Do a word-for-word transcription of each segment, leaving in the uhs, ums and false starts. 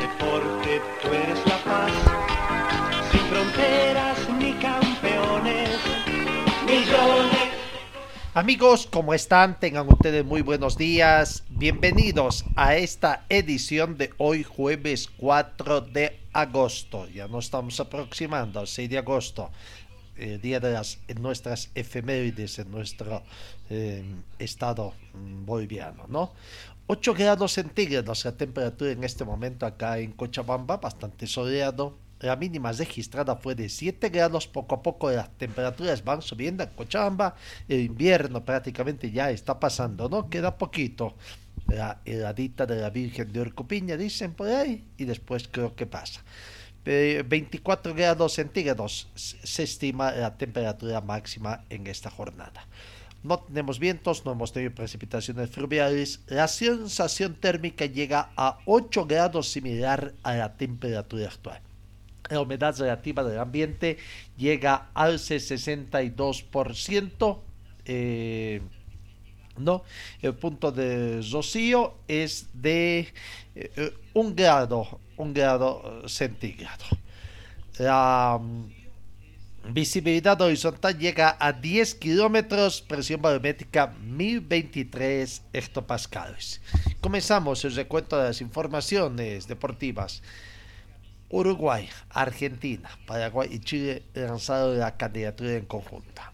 Deporte, tú eres la paz, sin fronteras ni campeones, millones. Amigos, ¿cómo están? Tengan ustedes muy buenos días. Bienvenidos a esta edición de hoy, jueves cuatro de agosto. Ya nos estamos aproximando al seis de agosto, el día de las, en nuestras efemérides en nuestro eh, estado boliviano, ¿no? ocho grados centígrados la temperatura en este momento acá en Cochabamba, bastante soleado. La mínima registrada fue de siete grados. Poco a poco las temperaturas van subiendo en Cochabamba. El invierno prácticamente ya está pasando, ¿no? Queda poquito. La heladita de la Virgen de Urcupiña, dicen por ahí, y después creo que pasa. Eh, veinticuatro grados centígrados se estima la temperatura máxima en esta jornada. No tenemos vientos, no hemos tenido precipitaciones fluviales. La sensación térmica llega a ocho grados, similar a la temperatura actual. La humedad relativa del ambiente llega al sesenta y dos por ciento. Eh, no, el punto de rocío es de eh, un grado, un grado centígrado. La um, visibilidad horizontal llega a diez kilómetros, presión barométrica mil veintitrés hectopascales. Comenzamos el recuento de las informaciones deportivas. Uruguay, Argentina, Paraguay y Chile lanzaron la candidatura en conjunta.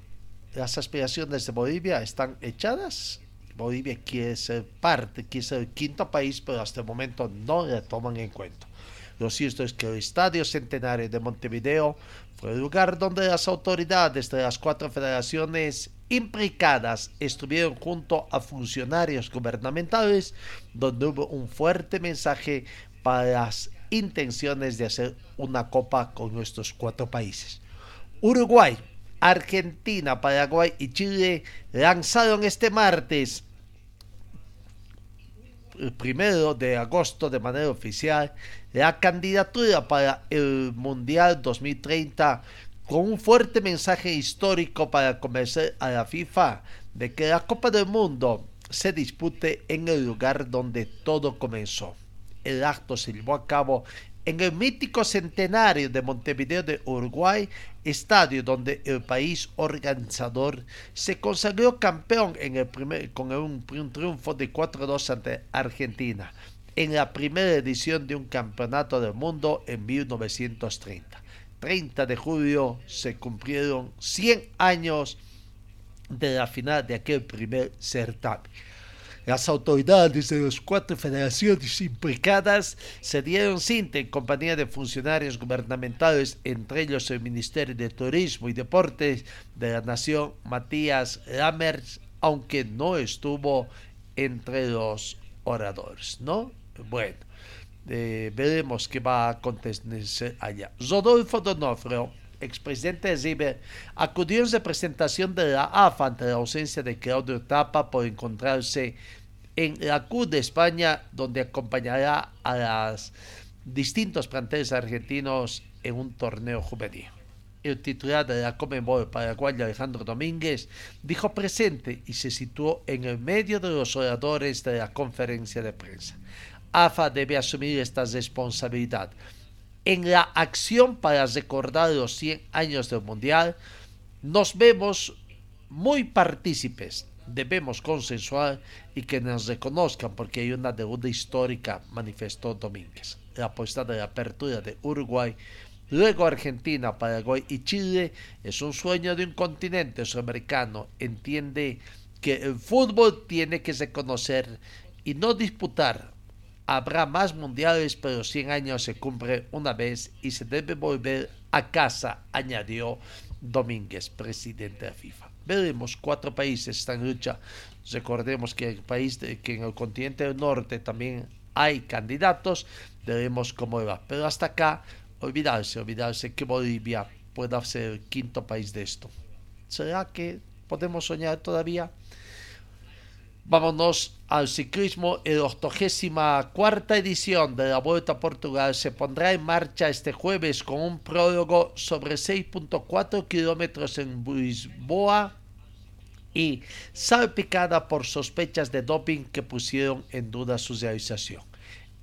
Las aspiraciones de Bolivia están echadas. Bolivia quiere ser parte, quiere ser el quinto país, pero hasta el momento no la toman en cuenta. Lo cierto es que el Estadio Centenario de Montevideo fue el lugar donde las autoridades de las cuatro federaciones implicadas estuvieron junto a funcionarios gubernamentales, donde hubo un fuerte mensaje para las intenciones de hacer una copa con nuestros cuatro países. Uruguay, Argentina, Paraguay y Chile lanzaron este martes, el primero de agosto, de manera oficial, la candidatura para el Mundial dos mil treinta, con un fuerte mensaje histórico para convencer a la FIFA de que la Copa del Mundo se dispute en el lugar donde todo comenzó. El acto se llevó a cabo en el mítico Centenario de Montevideo de Uruguay, estadio donde el país organizador se consagró campeón en el primer, con un, un triunfo de cuatro a dos ante Argentina, en la primera edición de un campeonato del mundo en mil novecientos treinta. treinta de julio se cumplieron cien años de la final de aquel primer certamen. Las autoridades de las cuatro federaciones implicadas se dieron cita en compañía de funcionarios gubernamentales, entre ellos el Ministerio de Turismo y Deportes de la Nación, Matías Lammers, aunque no estuvo entre los oradores, ¿no? Bueno, eh, veremos qué va a acontecer allá. Rodolfo D'Onofrio, expresidente de Zíber, acudió en representación de la A F A ante la ausencia de Claudio Trapa por encontrarse en la C U P de España, donde acompañará a los distintos planteles argentinos en un torneo juvenil. El titular de la Conmebol paraguaya, Alejandro Domínguez, dijo presente y se situó en el medio de los oradores de la conferencia de prensa. A F A debe asumir esta responsabilidad. En la acción para recordar los cien años del Mundial, nos vemos muy partícipes. Debemos consensuar y que nos reconozcan porque hay una deuda histórica, manifestó Domínguez. La apuesta de la apertura de Uruguay, luego Argentina, Paraguay y Chile es un sueño de un continente sudamericano. Entiende que el fútbol tiene que reconocer y no disputar. Habrá más mundiales, pero cien años se cumple una vez y se debe volver a casa, añadió Domínguez, presidente de FIFA. Veremos, cuatro países están en lucha. Recordemos que, el país de, que en el continente del norte también hay candidatos. Veremos cómo va. Pero hasta acá, olvidarse, olvidarse que Bolivia pueda ser el quinto país de esto. ¿Será que podemos soñar todavía? Vámonos al ciclismo. La octogésima cuarta edición de la Vuelta a Portugal se pondrá en marcha este jueves con un prólogo sobre seis punto cuatro kilómetros en Lisboa y salpicada por sospechas de doping que pusieron en duda su realización.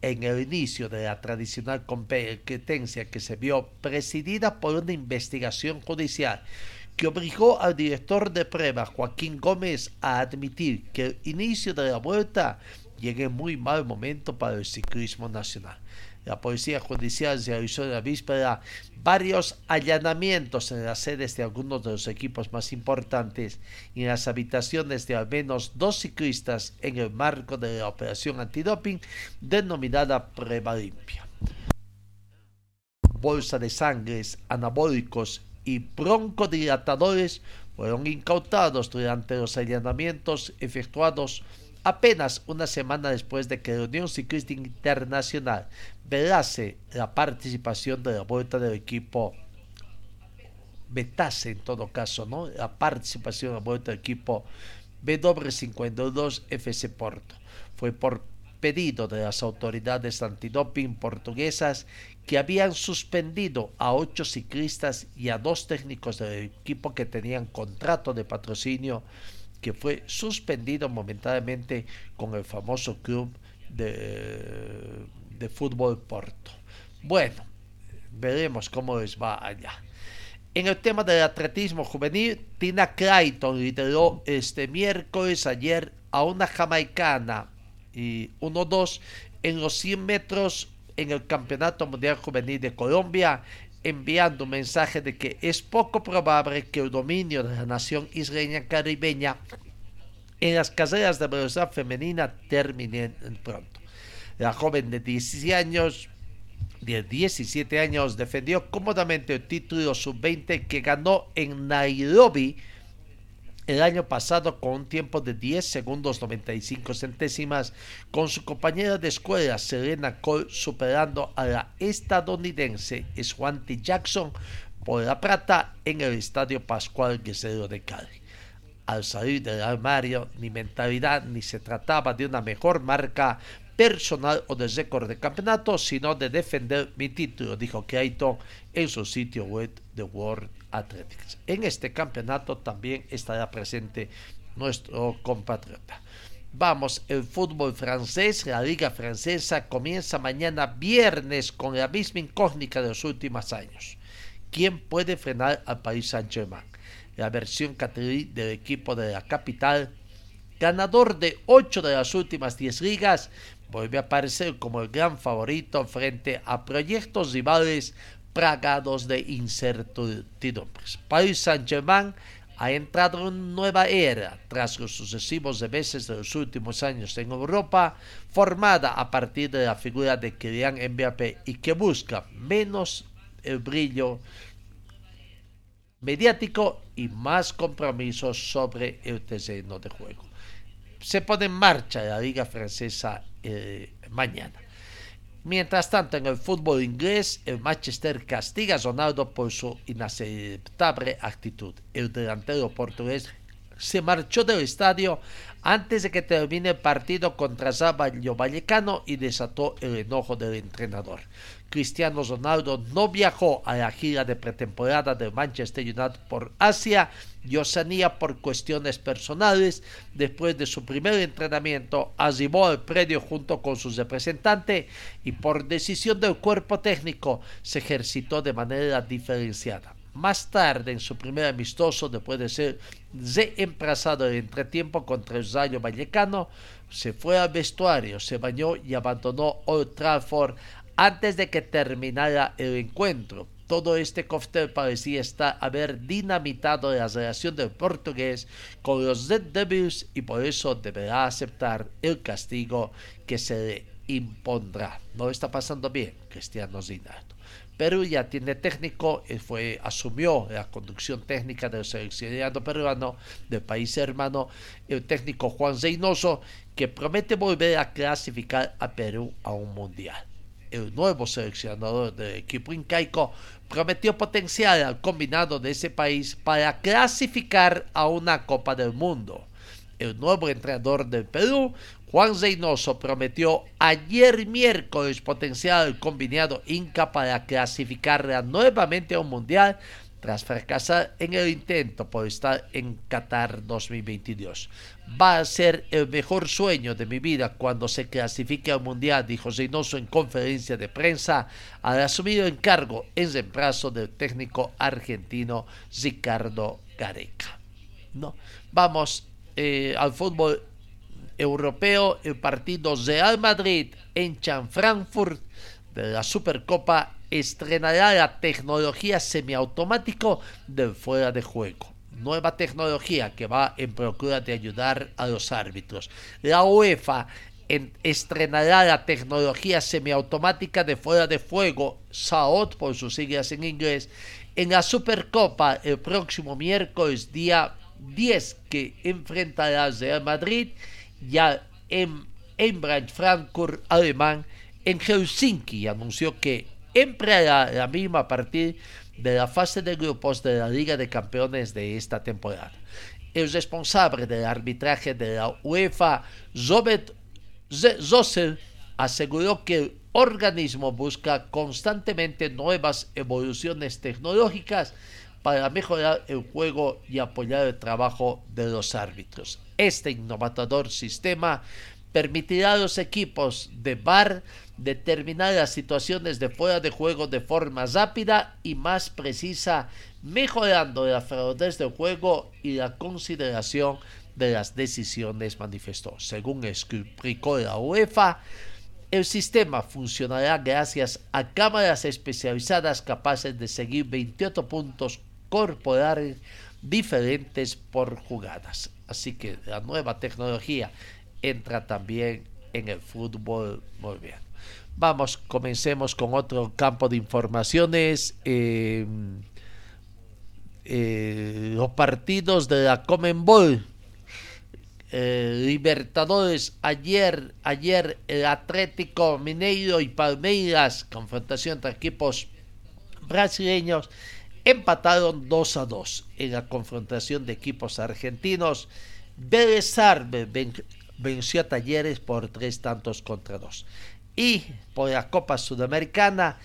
En el inicio de la tradicional competencia que se vio presidida por una investigación judicial que obligó al director de pruebas, Joaquín Gómez, a admitir que el inicio de la vuelta llegó en muy mal momento para el ciclismo nacional. La Policía Judicial realizó en la víspera varios allanamientos en las sedes de algunos de los equipos más importantes y en las habitaciones de al menos dos ciclistas en el marco de la operación antidoping denominada Prueba Limpia. Bolsa de sangres, anabólicos y broncodilatadores fueron incautados durante los allanamientos efectuados apenas una semana después de que la Unión Ciclista Internacional vedase la participación de la vuelta del equipo, vetase en todo caso, ¿no? La participación de la vuelta del equipo B cincuenta y dos F C Porto. Fue por pedido de las autoridades antidoping portuguesas que habían suspendido a ocho ciclistas y a dos técnicos del equipo que tenían contrato de patrocinio que fue suspendido momentáneamente con el famoso club de, de fútbol Porto. Bueno, veremos cómo les va allá. En el tema del atletismo juvenil, Tina Clayton lideró este miércoles ayer a una jamaicana y uno dos en los cien metros en el Campeonato Mundial Juvenil de Colombia, enviando un mensaje de que es poco probable que el dominio de la nación isleña caribeña en las carreras de velocidad femenina termine pronto. La joven de diecisiete años defendió cómodamente el título sub veinte que ganó en Nairobi el año pasado con un tiempo de diez segundos noventa y cinco centésimas con su compañera de escuela Serena Cole, superando a la estadounidense Swante Jackson por la plata en el Estadio Pascual Guerrero de Cali. Al salir del armario, ni mentalidad ni se trataba de una mejor marca personal o de récord de campeonato, sino de defender mi título, dijo Clayton en su sitio web de World Athletics. En este campeonato también estará presente nuestro compatriota. Vamos, el fútbol francés, la Liga Francesa comienza mañana viernes con la misma incógnita de los últimos años. ¿Quién puede frenar al Paris Saint-Germain? La versión catarí del equipo de la capital, ganador de ocho de las últimas diez ligas, vuelve a aparecer como el gran favorito frente a proyectos rivales plagados de incertidumbres. Paris Saint-Germain ha entrado en una nueva era tras los sucesivos reveses de los últimos años en Europa, formada a partir de la figura de Kylian Mbappé y que busca menos el brillo mediático y más compromiso sobre el terreno de juego. Se pone en marcha la Liga Francesa eh, mañana. Mientras tanto, en el fútbol inglés, el Manchester castiga a Ronaldo por su inaceptable actitud. El delantero portugués se marchó del estadio antes de que termine el partido contra Rayo Vallecano y desató el enojo del entrenador. Cristiano Ronaldo no viajó a la gira de pretemporada del Manchester United por Asia y Oceanía por cuestiones personales. Después de su primer entrenamiento, arribó al predio junto con su representante y por decisión del cuerpo técnico se ejercitó de manera diferenciada. Más tarde, en su primer amistoso, después de ser reemplazado en entretiempo contra el Rayo Vallecano, se fue al vestuario, se bañó y abandonó Old Trafford antes de que terminara el encuentro. Todo este cóctel parecía estar haber dinamitado la relación del portugués con los Red Devils y por eso deberá aceptar el castigo que se le impondrá. No está pasando bien Cristiano Ronaldo. Perú ya tiene técnico, fue, asumió la conducción técnica del seleccionado peruano del país hermano, el técnico Juan Reynoso, que promete volver a clasificar a Perú a un mundial. El nuevo seleccionador del equipo incaico prometió potenciar al combinado de ese país para clasificar a una Copa del Mundo. El nuevo entrenador del Perú, Juan Reynoso, prometió ayer miércoles potenciar al combinado inca para clasificarla nuevamente a un mundial tras fracasar en el intento por estar en Qatar dos mil veintidós. Va a ser el mejor sueño de mi vida cuando se clasifique al mundial, dijo Reynoso en conferencia de prensa al asumir el cargo en reemplazo del técnico argentino Ricardo Gareca. No, vamos eh, al fútbol europeo. El partido Real Madrid Eintracht Frankfurt de la Supercopa estrenará la tecnología semiautomática del fuera de juego, nueva tecnología que va en procura de ayudar a los árbitros. La UEFA en, estrenará la tecnología semiautomática de fuera de juego, S A O T por sus siglas en inglés, en la Supercopa el próximo miércoles día diez, que enfrentará al Real Madrid y al Eintracht Frankfurt alemán en Helsinki. Anunció que empleará la misma a partir de la fase de grupos de la Liga de Campeones de esta temporada. El responsable del arbitraje de la UEFA, Robert Zosel, aseguró que el organismo busca constantemente nuevas evoluciones tecnológicas para mejorar el juego y apoyar el trabajo de los árbitros. Este innovador sistema permitirá a los equipos de V A R determinar las situaciones de fuera de juego de forma rápida y más precisa, mejorando la fluidez del juego y la consideración de las decisiones, manifestó. Según explicó la UEFA, el sistema funcionará gracias a cámaras especializadas capaces de seguir veintiocho puntos corporales diferentes por jugadas. Así que la nueva tecnología entra también en el fútbol boliviano. Vamos, comencemos con otro campo de informaciones. Eh, eh, los partidos de la Conmebol. Eh, Libertadores, ayer, ayer el Atlético Mineiro y Palmeiras, confrontación entre equipos brasileños, empataron dos a dos. En la confrontación de equipos argentinos, Vélez Arbe ven, venció a Talleres por tres tantos contra dos. Y por la Copa Sudamericana,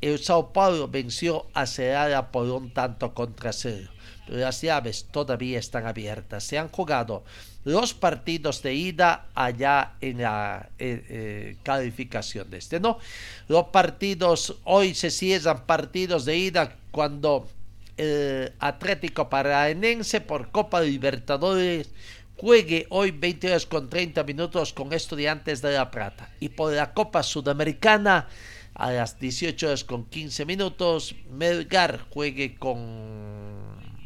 el Sao Paulo venció a Cerrada por un tanto contra cero. Las llaves todavía están abiertas. Se han jugado los partidos de ida allá en la eh, eh, calificación de este, ¿no? Los partidos, hoy se cierran partidos de ida cuando el Atlético Paranaense por Copa Libertadores juegue hoy veinte horas con treinta minutos con Estudiantes de La Plata. Y por la Copa Sudamericana, a las dieciocho horas con quince minutos, Melgar juegue con,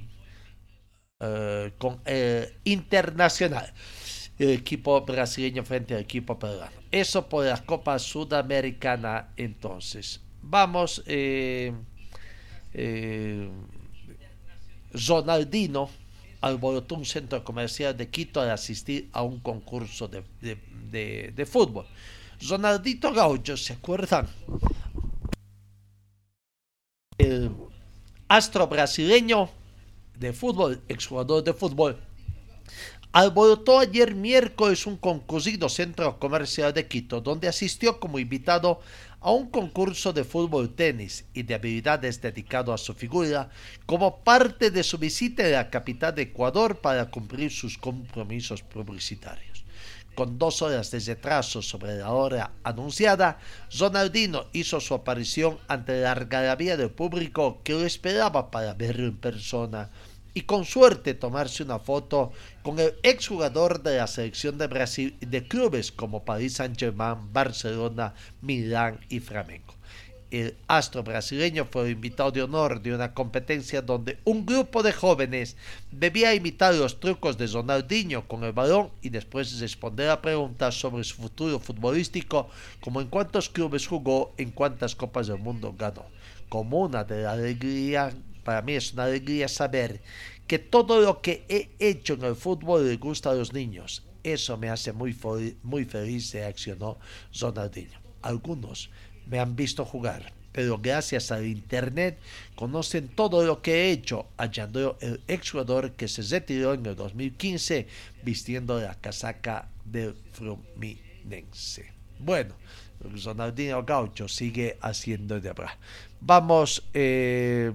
eh, con el Internacional, el equipo brasileño frente al equipo peruano. Eso por la Copa Sudamericana. Entonces, vamos, eh, eh, Ronaldinho alborotó un centro comercial de Quito al asistir a un concurso de, de, de, de fútbol. Ronaldito Gaucho, ¿se acuerdan? El astro brasileño de fútbol, exjugador de fútbol, alborotó ayer miércoles un concurrido centro comercial de Quito, donde asistió como invitado a un concurso de fútbol, tenis y de habilidades dedicado a su figura, como parte de su visita a la capital de Ecuador para cumplir sus compromisos publicitarios. Con dos horas de retraso sobre la hora anunciada, Ronaldinho hizo su aparición ante la algarabía del público que lo esperaba para verlo en persona y con suerte tomarse una foto con el exjugador de la selección de Brasil y de clubes como Paris Saint-Germain, Barcelona, Milán y Flamengo. el astro brasileño fue el invitado de honor de una competencia donde un grupo de jóvenes debía imitar los trucos de Ronaldinho con el balón y después responder a preguntas sobre su futuro futbolístico, como en cuántos clubes jugó, en cuántas copas del mundo ganó. Como una de la alegría, para mí es una alegría saber que todo lo que he hecho en el fútbol le gusta a los niños. Eso me hace muy, muy feliz, reaccionó Ronaldinho. Algunos me han visto jugar, pero gracias al internet conocen todo lo que he hecho, hallando el exjugador que se retiró en el dos mil quince vistiendo la casaca del Fluminense. Bueno, Ronaldinho Gaucho sigue haciendo de bra. Vamos eh,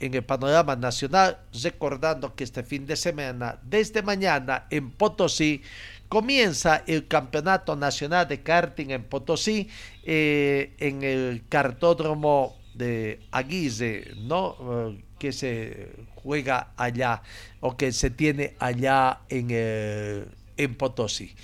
en el panorama nacional, recordando que este fin de semana, desde mañana en Potosí, comienza el Campeonato Nacional de Karting en Potosí, eh, en el cartódromo de Aguirre, ¿no? Eh, que se juega allá o que se tiene allá en, el, en Potosí.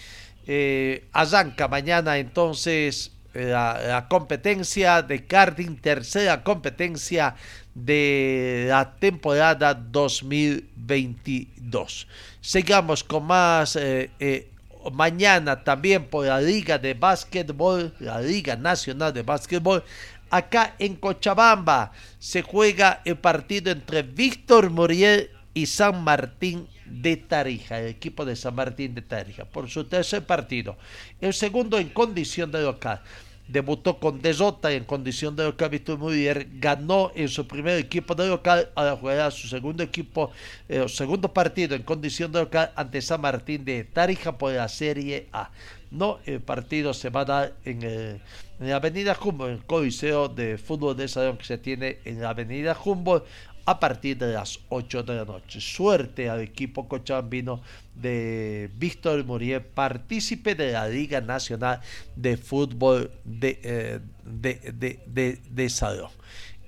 Eh, arranca mañana entonces la, la competencia de karting, tercera competencia de la temporada dos mil veintidós. Sigamos con más. Eh, eh, mañana también por la Liga de Básquetbol, la Liga Nacional de Básquetbol. Acá en Cochabamba se juega el partido entre Víctor Muriel y San Martín de Tarija, el equipo de San Martín de Tarija, por su tercer partido, el segundo en condición de local. Debutó con derrota en condición de local. Víctor Muriel ganó en su primer equipo de local, ahora jugará su segundo equipo, eh, segundo partido en condición de local ante San Martín de Tarija por la Serie A. No, el partido se va a dar en, el, en la Avenida Humboldt, en el Coliseo de Fútbol de Salón que se tiene en la Avenida Humboldt, a partir de las ocho de la noche. Suerte al equipo cochabambino de Víctor Muriel, partícipe de la Liga Nacional de Fútbol de, eh, de, de, de, de Salón.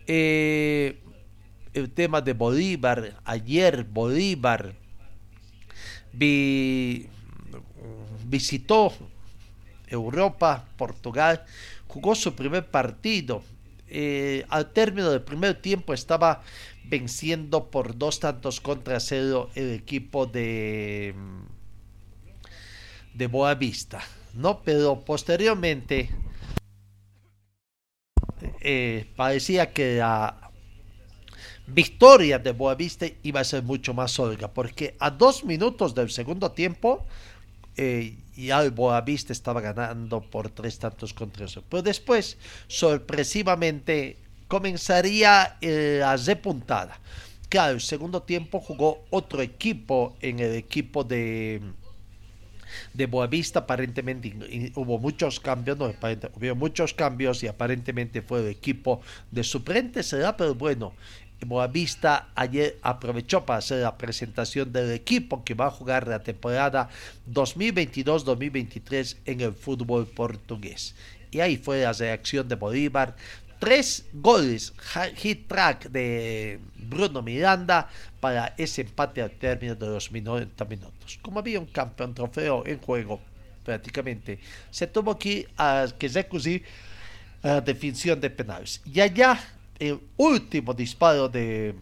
Eh, el tema de Bolívar, ayer Bolívar vi, visitó Europa, Portugal, jugó su primer partido. Eh, al término del primer tiempo estaba venciendo por dos tantos contra cero el equipo de de Boavista, ¿no? Pero posteriormente eh, parecía que la victoria de Boavista iba a ser mucho más sólida, porque a dos minutos del segundo tiempo eh, y al Boavista estaba ganando por tres tantos contra eso. Pero después, sorpresivamente, comenzaría eh, la repuntada. Claro, el segundo tiempo jugó otro equipo en el equipo de, de Boavista. Aparentemente y, hubo muchos cambios, no, hubo muchos cambios y aparentemente fue el equipo de suplentes, será, pero bueno. Boavista ayer aprovechó para hacer la presentación del equipo que va a jugar la temporada dos mil veintidós dos mil veintitrés en el fútbol portugués. Y ahí fue la reacción de Bolívar. Tres goles, hit track de Bruno Miranda para ese empate al término de los noventa minutos. Como había un campeón trofeo en juego, prácticamente, se tuvo que ir a que recurrir a la definición de penales. Y allá, el último disparo de,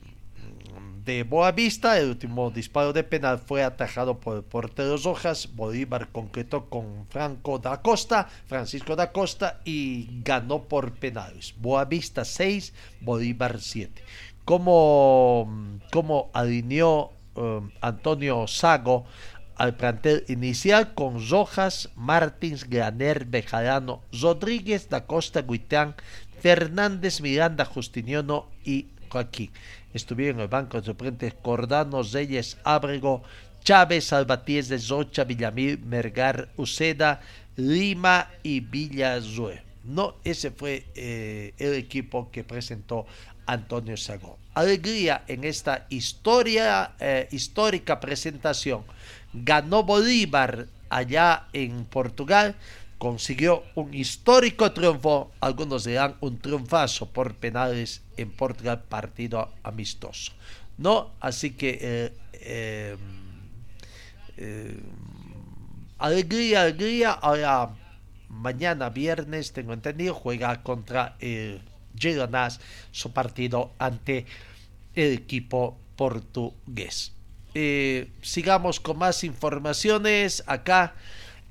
de Boavista, el último disparo de penal fue atajado por el portero Rojas. Bolívar concretó con Franco da Costa, Francisco da Costa, y ganó por penales. Boavista seis, Bolívar siete. Como, como alineó eh, Antonio Sago al plantel inicial con Rojas, Martins, Graner, Bejarano, Rodríguez, da Costa, Guitán, Fernández, Miranda, Justiniano y Joaquín. Estuvieron en el banco de suplentes Cordano, Reyes, Ábrego, Chávez, Albatíez, de Zocha, Villamil, Mergar, Uceda, Lima y Villarrué. No, ese fue eh, el equipo que presentó Antonio Sagó. Alegría en esta historia, eh, histórica presentación. Ganó Bolívar allá en Portugal. Consiguió un histórico triunfo, algunos dirán un triunfazo por penales en Portugal, partido amistoso, ¿no? Así que eh, eh, eh, alegría, alegría. Ahora mañana viernes, tengo entendido, juega contra el llega más su partido ante el equipo portugués. Eh, sigamos con más informaciones acá.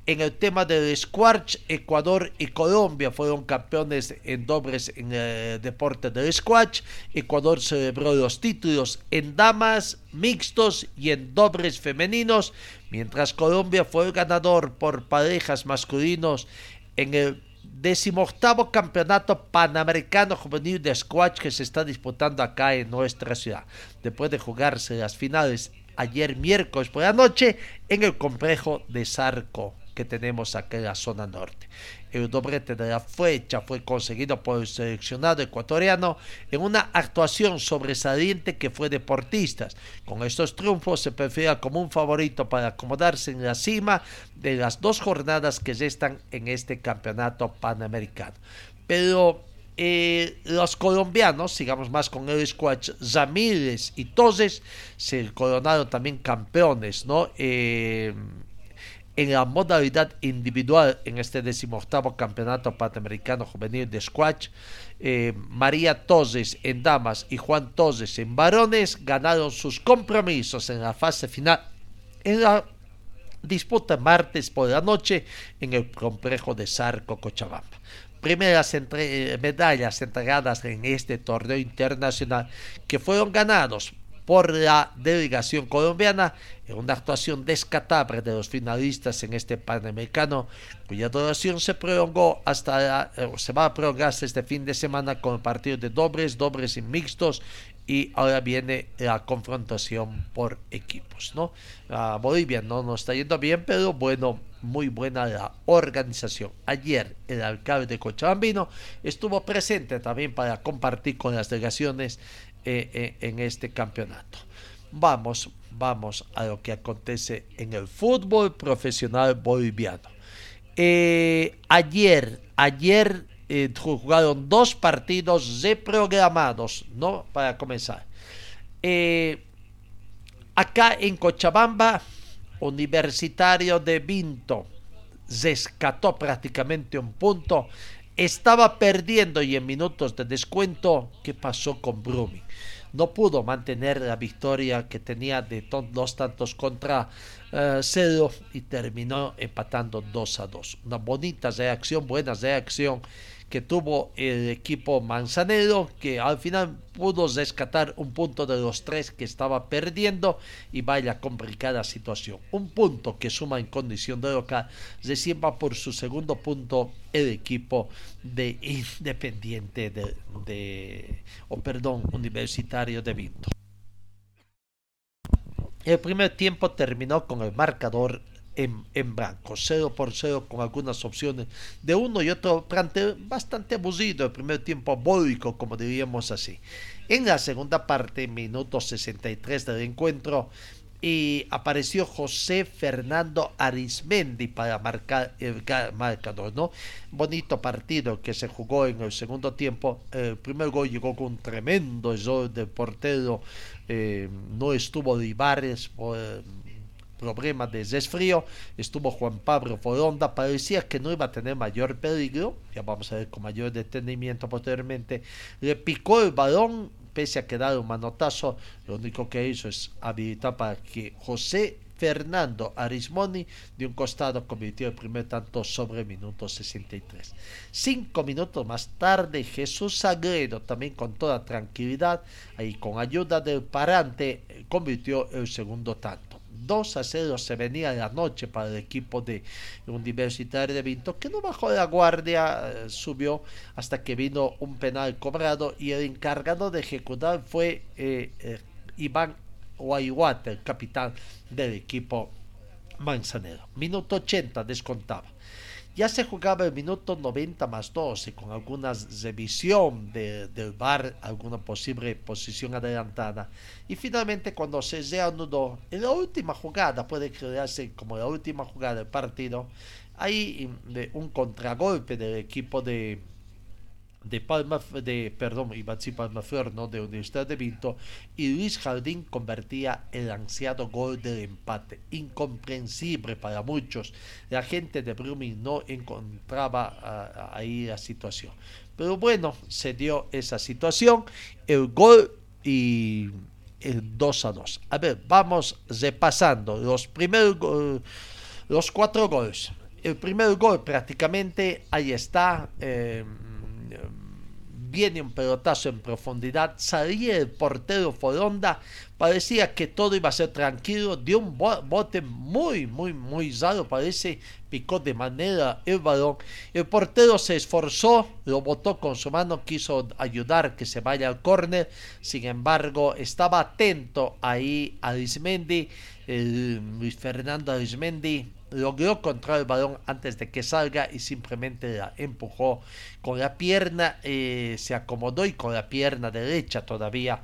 En el tema del squash, Ecuador y Colombia fueron campeones en dobles en el deporte del squash. Ecuador celebró los títulos en damas, mixtos y en dobles femeninos, mientras Colombia fue el ganador por parejas masculinos en el decimoctavo Campeonato Panamericano Juvenil de Squash que se está disputando acá en nuestra ciudad, después de jugarse las finales ayer miércoles por la noche en el complejo de Zarco que tenemos acá en la zona norte. El doblete de la fecha fue conseguido por el seleccionado ecuatoriano en una actuación sobresaliente que fue deportistas. Con estos triunfos se perfila como un favorito para acomodarse en la cima de las dos jornadas que ya están en este campeonato panamericano. Pero Eh, los colombianos, sigamos más con el squash, Ramírez y Toses se coronaron también campeones, ¿no? Eh, en la modalidad individual en este decimoctavo Campeonato Panamericano Juvenil de Squash, eh, María Toses en damas y Juan Toses en varones ganaron sus compromisos en la fase final en la disputa martes por la noche en el complejo de Zarco, Cochabamba. Primeras entre, medallas entregadas en este torneo internacional que fueron ganados por la delegación colombiana en una actuación descatable de los finalistas en este Panamericano, cuya duración se prolongó hasta la, eh, se va a prolongarse este fin de semana con el partido de dobles, dobles y mixtos, y ahora viene la confrontación por equipos, ¿no? A Bolivia no nos está yendo bien, pero bueno, muy buena la organización. Ayer el alcalde cochabambino estuvo presente también para compartir con las delegaciones eh, eh, en este campeonato. Vamos, vamos a lo que acontece en el fútbol profesional boliviano. Eh, ayer, ayer eh, jugaron dos partidos reprogramados, ¿no? Para comenzar. Eh, acá en Cochabamba, Universitario de Vinto rescató prácticamente un punto. Estaba perdiendo y en minutos de descuento, ¿qué pasó con Brumming? No pudo mantener la victoria que tenía de to- dos tantos contra uh, cero y terminó empatando dos a dos. Una bonita reacción, buena reacción que tuvo el equipo manzanero, que al final pudo rescatar un punto de los tres que estaba perdiendo, y vaya complicada situación. Un punto que suma en condición de local, recién va por su segundo punto el equipo de Independiente de, de o oh, perdón, Universitario de Vinto. El primer tiempo terminó con el marcador En, en blanco, cero por cero, con algunas opciones de uno y otro planteo bastante aburrido. El primer tiempo bólico, como diríamos así. En la segunda parte, minuto sesenta y tres del encuentro, y apareció José Fernando Arismendi para marcar el marcador, ¿no? Bonito partido que se jugó en el segundo tiempo. El primer gol llegó con un tremendo error del portero. Eh, no estuvo Olivares por problemas de resfrío, estuvo Juan Pablo Foronda, parecía que no iba a tener mayor peligro, ya vamos a ver con mayor detenimiento posteriormente. Le picó el balón, pese a quedar un manotazo, lo único que hizo es habilitar para que José Fernando Arismondi de un costado convirtió el primer tanto sobre minuto sesenta y tres. Cinco minutos más tarde, Jesús Sagredo, también con toda tranquilidad, ahí con ayuda del parante, convirtió el segundo tanto. dos a cero se venía la noche para el equipo de Universitario de Vinto, que no bajó la guardia, subió hasta que vino un penal cobrado, y el encargado de ejecutar fue eh, eh, Iván Guayuata, el capitán del equipo manzanero. Minuto ochenta descontaba. Ya se jugaba el minuto noventa más doce, con alguna revisión de, del V A R, alguna posible posición adelantada. Y finalmente, cuando se reanudó, en la última jugada, puede creerse como la última jugada del partido, hay un contragolpe del equipo de, de Palma, de, perdón, Ivanzi Palmafer, ¿no?, de Universidad de Vinto, y Luis Jardín convertía el ansiado gol del empate. Incomprensible para muchos. La gente de Blooming no encontraba a, a, ahí la situación. Pero bueno, se dio esa situación, el gol y el dos a dos. A ver, vamos repasando los primeros uh, los cuatro goles. El primer gol prácticamente, ahí está, eh, viene un pelotazo en profundidad, salía el portero Foronda, parecía que todo iba a ser tranquilo, dio un bote muy, muy, muy raro, parece, picó de manera el balón, el portero se esforzó, lo botó con su mano, quiso ayudar que se vaya al córner, sin embargo, estaba atento ahí Arismendi, Luis Fernando Arismendi, logró controlar el balón antes de que salga y simplemente la empujó con la pierna, eh, se acomodó y con la pierna derecha todavía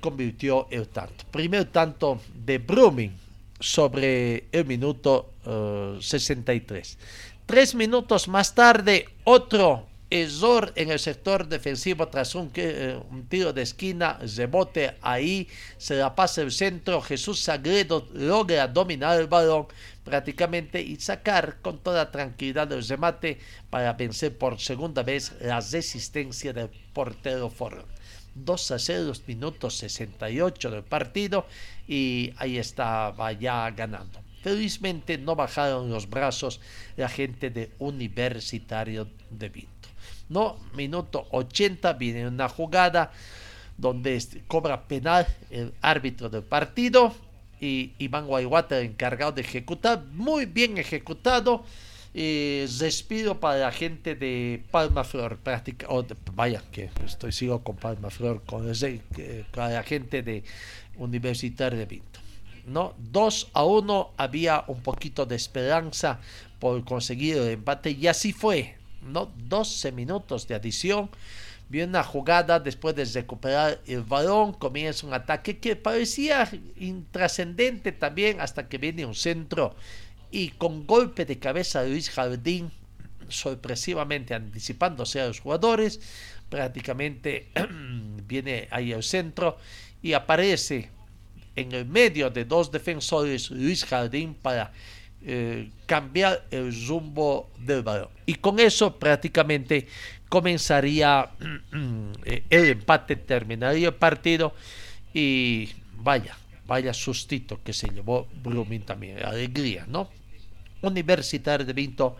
convirtió el tanto. Primer tanto de Brumming sobre el minuto uh, sesenta y tres. Tres minutos más tarde, otro error en el sector defensivo tras un, eh, un tiro de esquina, rebote ahí, se la pasa el centro, Jesús Sagredo logra dominar el balón prácticamente y sacar con toda tranquilidad el remate para vencer por segunda vez la resistencia del portero Forrón. dos a cero, minuto sesenta y ocho del partido, y ahí estaba ya ganando. Felizmente no bajaron los brazos la gente de Universitario de Vinto. No, minuto ochenta, viene una jugada donde cobra penal el árbitro del partido y Iván Guayguata, el encargado de ejecutar, muy bien ejecutado. Eh, respiro para la gente de Palma Flor, práctica, oh, vaya que estoy sigo con Palma Flor, con, el, eh, con la gente de Universitario de Vinto, ¿no? dos a uno, había un poquito de esperanza por conseguir el empate y así fue, ¿no? doce minutos de adición, viene una jugada después de recuperar el balón, comienza un ataque que parecía intrascendente también hasta que viene un centro y con golpe de cabeza Luis Jardín, sorpresivamente anticipándose a los jugadores, prácticamente viene ahí al centro y aparece en el medio de dos defensores Luis Jardín para eh, cambiar el rumbo del balón. Y con eso prácticamente comenzaría el empate, terminaría el partido y vaya, vaya sustito que se llevó Blooming también, alegría, ¿no? Universitario de Vinto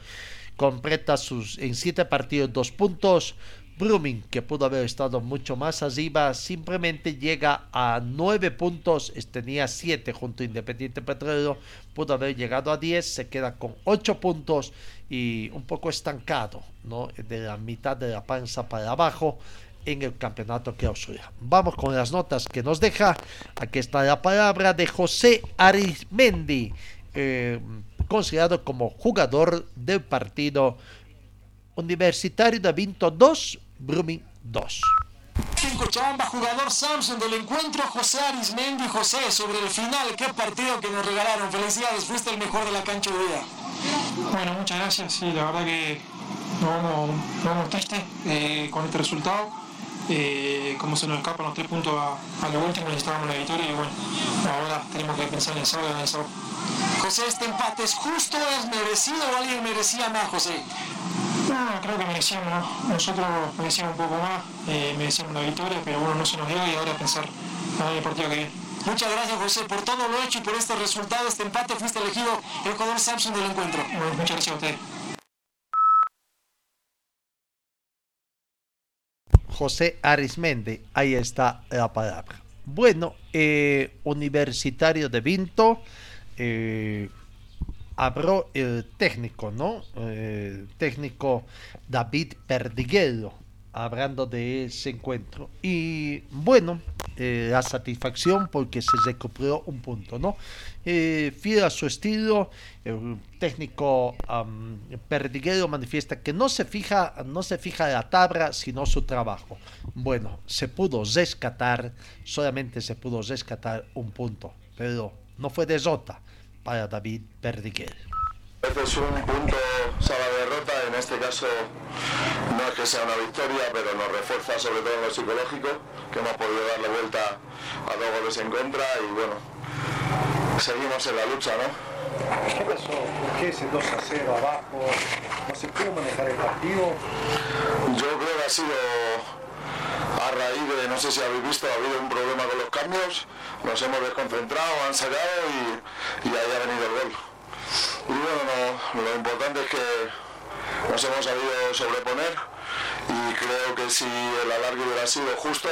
completa sus en siete partidos dos puntos. Blooming, que pudo haber estado mucho más arriba, simplemente llega a nueve puntos, tenía siete junto a Independiente Petrolero, pudo haber llegado a diez, se queda con ocho puntos y un poco estancado, ¿no?, de la mitad de la panza para abajo en el campeonato que clausura. Vamos con las notas que nos deja. Aquí está la palabra de José Arismendi, eh, considerado como jugador del partido. Universitario de Vinto dos, Blooming dos. En Cochabamba, jugador Samsung del encuentro, José Arismendi. José, sobre el final, qué partido que nos regalaron. Felicidades, fuiste el mejor de la cancha de vida. Bueno, muchas gracias. Sí, la verdad que nos vamos, nos vamos tristes eh, con este resultado. Eh, como se nos escapan los tres puntos a, a lo último, necesitábamos la victoria y bueno, ahora tenemos que pensar en el sábado, en el sábado. José, ¿este empate es justo, es merecido o alguien merecía más, José? No, creo que merecíamos, ¿no? Nosotros merecíamos un poco más, eh, merecíamos la victoria, pero bueno, no se nos dio y ahora pensar en el partido que viene. Muchas gracias, José, por todo lo hecho y por este resultado, este empate, fuiste elegido el jugador Samsung del encuentro. Bueno, muchas gracias a usted. José Arismendi, ahí está la palabra. Bueno, eh, Universitario de Vinto, eh, habló el técnico, ¿no? Eh, técnico David Perdiguero, hablando de ese encuentro. Y bueno, eh, la satisfacción porque se recuperó un punto, ¿no? Eh, fiel a su estilo, el técnico um, Perdiguero manifiesta que no se fija, no se fija la tabla, sino su trabajo. Bueno, se pudo rescatar, solamente se pudo rescatar un punto, pero no fue derrota para David Perdiguero. Este es un punto, o sea, la derrota, en este caso No es que sea una victoria, pero nos refuerza sobre todo en lo psicológico, que hemos podido darle vuelta a dos goles en contra y bueno, seguimos en la lucha, ¿no? ¿Qué pasó? ¿Por qué ese dos a cero abajo? ¿No se pudo manejar el partido? Yo creo que ha sido a raíz de, no sé si habéis visto, ha habido un problema con los cambios, nos hemos desconcentrado, han sacado y, y ahí ha venido el gol. Y bueno, no, lo importante es que nos hemos sabido sobreponer y creo que si el alargue hubiera sido justo,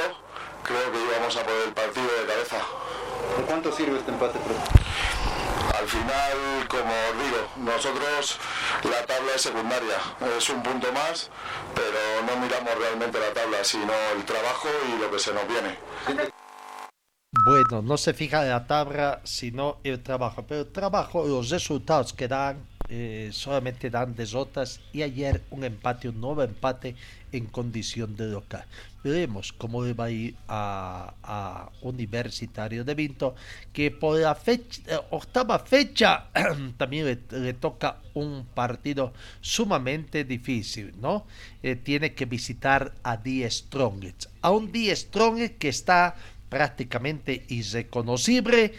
creo que íbamos a poner el partido de cabeza. ¿De cuánto sirve este empate, profe? Al final, como os digo, nosotros la tabla es secundaria, es un punto más, pero no miramos realmente la tabla, sino el trabajo y lo que se nos viene. Bueno, no se fija en la tabla, sino el trabajo, pero el trabajo, los resultados que dan... Eh, solamente dan derrotas y ayer un empate, un nuevo empate en condición de local. Veremos cómo le va a ir a, a Universitario de Vinto, que por la fecha, eh, octava fecha también le, le toca un partido sumamente difícil, ¿no? Eh, tiene que visitar a Die Strongest, a un Die Strongest que está prácticamente irreconocible.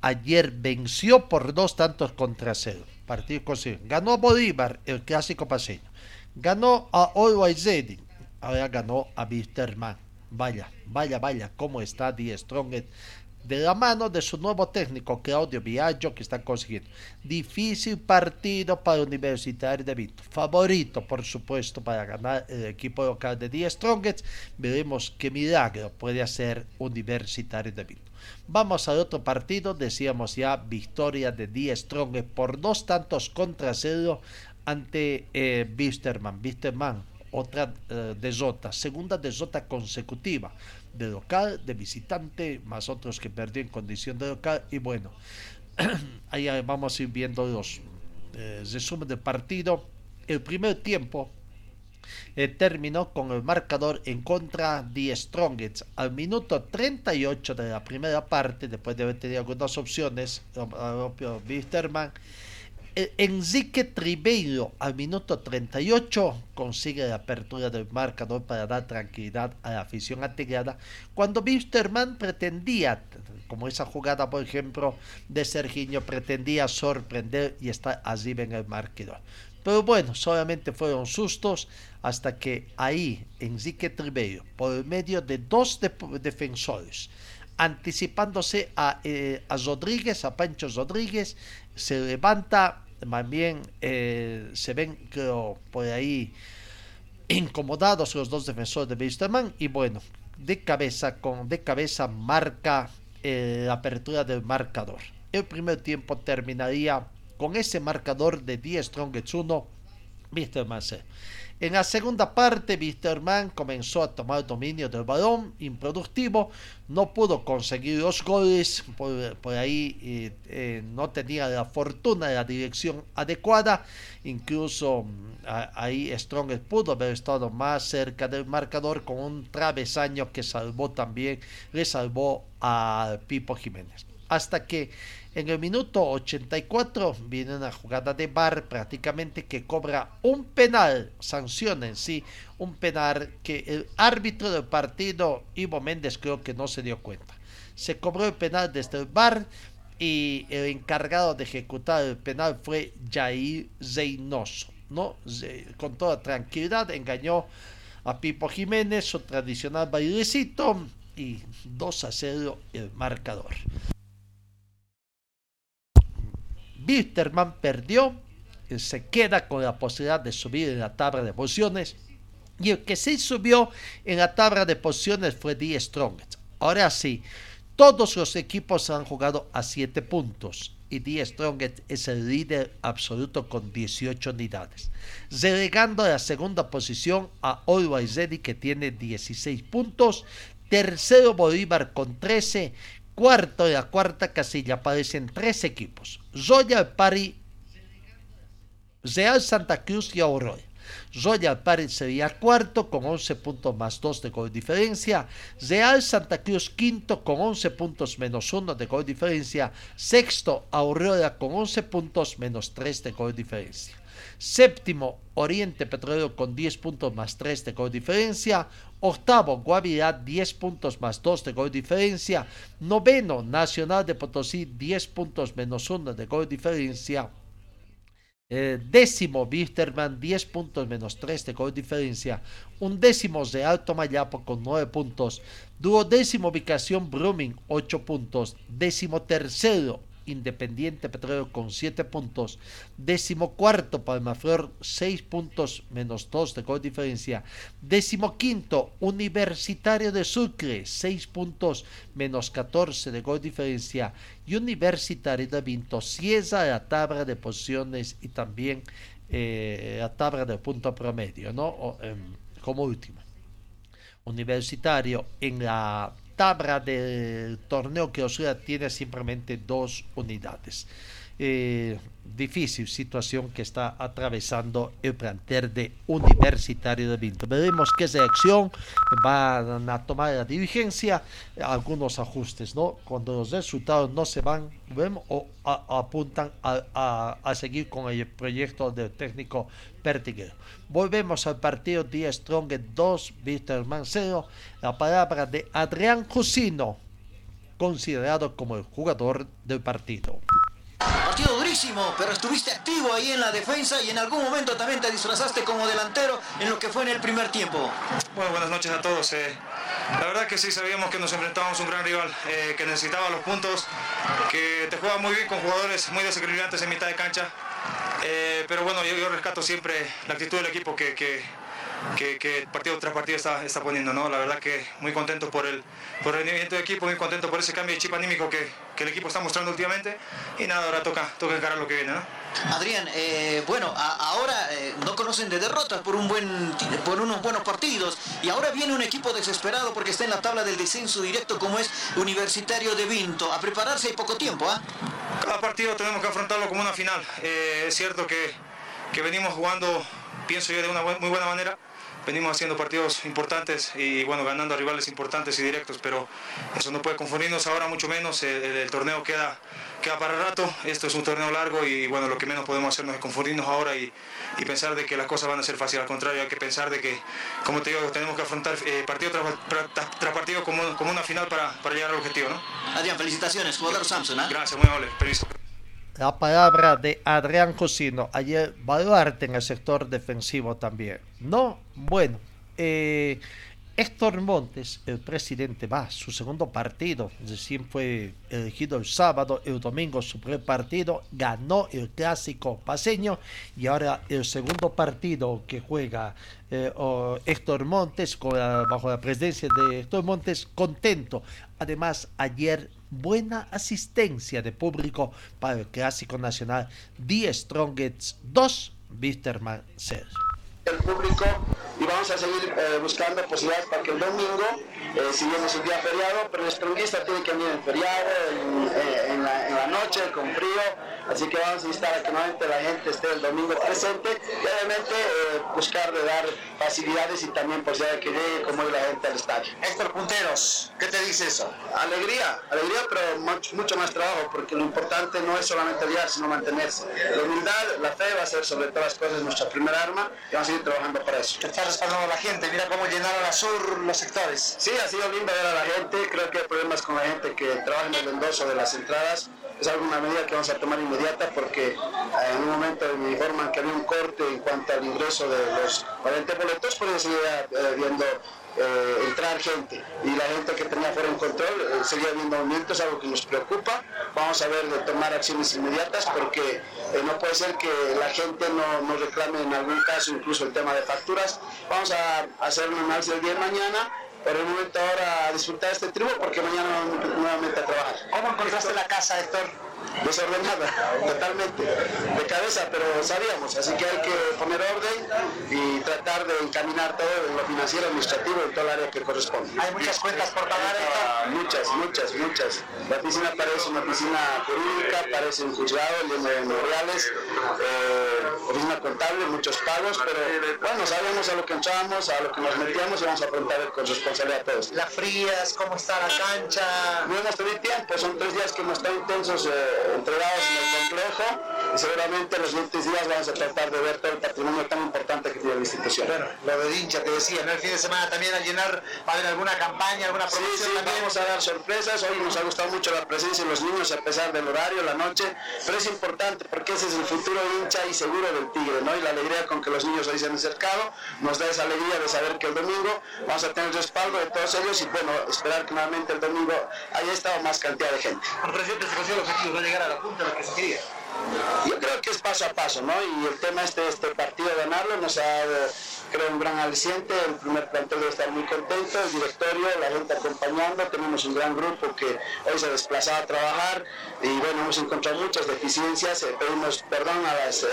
Ayer venció por dos tantos contra cero. Partido consigo. Ganó Bolívar, el clásico paseño. Ganó a Always Ready. Ahora ganó a Wisterman. Vaya, vaya, vaya, cómo está Die Strongest. De la mano de su nuevo técnico, Claudio Viaggio, que está consiguiendo. Difícil partido para Universitario de Vinto. Favorito, por supuesto, para ganar el equipo local de Die Strongest. Veremos qué milagro puede hacer Universitario de Vinto. Vamos al otro partido, decíamos ya, victoria de Die Strongest por dos tantos contra cero ante eh, Wisterman. Wisterman, otra eh, derrota, segunda derrota consecutiva de local, de visitante, más otros que perdió en condición de local. Y bueno, ahí vamos a ir viendo los eh, resumen del partido. El primer tiempo Eh, terminó con el marcador en contra Die Strongest al minuto treinta y ocho de la primera parte, después de haber tenido algunas opciones el propio Wisterman. eh, Enrique Tribeiro al minuto treinta y ocho consigue la apertura del marcador para dar tranquilidad a la afición ategueada, cuando Wisterman pretendía, como esa jugada por ejemplo de Serginho, pretendía sorprender y estar arriba en el marcador. Pero bueno, solamente fueron sustos hasta que ahí Enrique Tribeiro, por medio de dos de- defensores, anticipándose a, eh, a Rodríguez, a Pancho Rodríguez, se levanta, más bien eh, se ven, creo, por ahí incomodados los dos defensores de Wisterman y bueno, de cabeza, con, de cabeza marca eh, la apertura del marcador. El primer tiempo terminaría con ese marcador de Die Strongest uno, Wisterman cero. En la segunda parte, Wisterman comenzó a tomar dominio del balón, improductivo, no pudo conseguir los goles, por, por ahí eh, eh, no tenía la fortuna, la dirección adecuada, incluso a, ahí Strongest pudo haber estado más cerca del marcador con un travesaño que salvó también, le salvó a Pipo Jiménez. Hasta que en el minuto ochenta y cuatro viene una jugada de V A R prácticamente que cobra un penal, sanciona en sí, un penal que el árbitro del partido, Ivo Méndez, creo que no se dio cuenta. Se cobró el penal desde el V A R y el encargado de ejecutar el penal fue Jair Reynoso, ¿no? Con toda tranquilidad engañó a Pipo Jiménez, su tradicional bailecito, y dos a cero el marcador. Wisterman perdió, se queda con la posibilidad de subir en la tabla de posiciones y el que sí subió en la tabla de posiciones fue Die Strongest. Ahora sí, todos los equipos han jugado a siete puntos y Die Strongest es el líder absoluto con dieciocho unidades, relegando a la segunda posición a Always Ready que tiene dieciséis puntos, tercero Bolívar con trece. Cuarto de la cuarta casilla aparecen tres equipos: Royal Party, Real Santa Cruz y Aurora. Royal Party sería cuarto con once puntos más dos de gol diferencia. Real Santa Cruz quinto con once puntos menos uno de gol diferencia. Sexto Aurora con once puntos menos tres de gol diferencia. Séptimo, Oriente Petrolero con diez puntos más tres de gol diferencia. Octavo, Guavirá, diez puntos más dos de gol diferencia. Noveno, Nacional de Potosí, diez puntos menos uno de gol diferencia. Eh, décimo, Wisterman, diez puntos menos tres de gol diferencia. Undécimo, Real Tomayapo con nueve puntos. Duodécimo, Ubicación Brumming, ocho puntos. Décimo tercero, Independiente Petrolero con siete puntos. Décimo cuarto, Palmaflor, seis puntos menos dos de gol diferencia. Décimo quinto, Universitario de Sucre, seis puntos menos catorce de gol diferencia. Y Universitario de Vinto cierra la tabla de posiciones y también eh, la tabla de punto promedio, ¿no? O, eh, como último, Universitario en la tabla del torneo que Osura tiene simplemente dos unidades. Eh, difícil situación que está atravesando el plantel de Universitario de Vinto. Veremos qué reacción van a tomar la dirigencia, algunos ajustes, ¿no? Cuando los resultados no se van, ¿ven? o a, apuntan a, a, a seguir con el proyecto del técnico Pertiguero. Volvemos al partido Díaz Strong dos, Wisterman cero. La palabra de Adrián Jusino, considerado como el jugador del partido. Partido durísimo, pero estuviste activo ahí en la defensa y en algún momento también te disfrazaste como delantero en lo que fue en el primer tiempo. Bueno, buenas noches a todos. Eh, la verdad que sí sabíamos que nos enfrentábamos a un gran rival, eh, que necesitaba los puntos, que te juega muy bien con jugadores muy desequilibrantes en mitad de cancha. Eh, pero bueno, yo, yo rescato siempre la actitud del equipo que... que... Que, que partido tras partido está, está poniendo, ¿no? La verdad que muy contento por el, por el rendimiento del equipo, muy contento por ese cambio de chip anímico que, que el equipo está mostrando últimamente. Y nada, ahora toca, toca encarar lo que viene, ¿no? Adrián, eh, bueno, a, ahora eh, no conocen de derrotas por, un buen, por unos buenos partidos. Y ahora viene un equipo desesperado porque está en la tabla del descenso directo como es Universitario de Vinto. A prepararse hay poco tiempo, ¿ah? ¿eh? Cada partido tenemos que afrontarlo como una final. Eh, es cierto que, que venimos jugando, pienso yo, de una muy buena manera. Venimos haciendo partidos importantes y, bueno, ganando a rivales importantes y directos, pero eso no puede confundirnos ahora, mucho menos. El, el, el torneo queda, queda para rato. Esto es un torneo largo y, bueno, lo que menos podemos hacernos es confundirnos ahora y, y pensar de que las cosas van a ser fáciles. Al contrario, hay que pensar de que, como te digo, tenemos que afrontar eh, partido tras, tras partido como, como una final para, para llegar al objetivo, ¿no? Adrián, felicitaciones, jugador Samson, ¿eh? Gracias, muy amable, permiso. La palabra de Adrián Josino. Ayer baluarte en el sector defensivo también, ¿no? Bueno, eh, Héctor Montes, el presidente, va su segundo partido. Recién fue elegido el sábado, el domingo su primer partido, ganó el clásico paseño y ahora el segundo partido que juega eh, oh, Héctor Montes con la, bajo la presidencia de Héctor Montes, contento. Además, ayer buena asistencia de público para el Clásico Nacional. Die Strongets dos, Wisterman cero. El público, y vamos a seguir eh, buscando posibilidades para que el domingo, eh, si bien es un día feriado, pero el stronguista tiene que venir en feriado, en, eh, en, la, en la noche, con frío, así que vamos a instar a que nuevamente la gente esté el domingo presente y obviamente eh, buscar de dar facilidades y también posibilidades de que llegue como la gente al estadio. Héctor Punteros, ¿qué te dice eso? Alegría, alegría, pero mucho, mucho más trabajo, porque lo importante no es solamente llegar, sino mantenerse. La humildad, la fe va a ser sobre todas las cosas nuestra primera arma y vamos a trabajando para eso. Está respaldando a la gente, mira cómo llenaron a sur los sectores. Sí, ha sido lindo ver a la gente, creo que hay problemas con la gente que trabaja en el endoso de las entradas. Es alguna medida que vamos a tomar inmediata porque eh, en un momento me informan que había un corte en cuanto al ingreso de los cuarenta boletos, por eso seguía eh, viendo eh, entrar gente y la gente que tenía fuera en control eh, seguía viendo movimientos, algo que nos preocupa. Vamos a ver de tomar acciones inmediatas porque eh, no puede ser que la gente no, no reclame en algún caso incluso el tema de facturas. Vamos a hacer un análisis el día de mañana. Por el momento ahora a disfrutar este tribu porque mañana nuevamente a trabajar. ¿Cómo encontraste la casa, Héctor? Desordenada, totalmente, de cabeza, pero sabíamos, así que hay que poner orden y tratar de encaminar todo en lo financiero, administrativo, en todo el área que corresponde. ¿Hay muchas cuentas por pagar, Héctor? Muchas, muchas, muchas. La oficina parece una oficina jurídica, parece un juzgado lleno de memoriales. Eh, con una contable, muchos pagos, pero bueno, sabemos a lo que echábamos, a lo que nos metíamos y vamos a afrontar con responsabilidad a todos. Las frías, cómo está la cancha. No hemos tenido tiempo, son tres días que hemos estado intensos, eh, entregados en el complejo, y seguramente los siguientes días vamos a tratar de ver todo el patrimonio tan importante que tiene la institución. Bueno, lo de hincha te decía, ¿no? El fin de semana también al llenar, va a haber alguna campaña, alguna promoción. Sí, sí, también vamos a dar sorpresas. Hoy nos ha gustado mucho la presencia de los niños a pesar del horario, la noche, pero es importante porque ese es el futuro hincha y seguro del Tigre, ¿no? Y la alegría con que los niños hoy se han acercado nos da esa alegría de saber que el domingo vamos a tener el respaldo de todos ellos y bueno, esperar que nuevamente el domingo haya estado más cantidad de gente. Reciente se consiguió el objetivo de llegar a la punta de lo que se quería. Yo creo que es paso a paso, ¿no? Y el tema este, este partido de ganarlo nos ha, creo, un gran aliciente. El primer plantel debe estar muy contento, el directorio, la gente acompañando. Tenemos un gran grupo que hoy se ha desplazado a trabajar y bueno, hemos encontrado muchas deficiencias. Eh, pedimos perdón a las eh,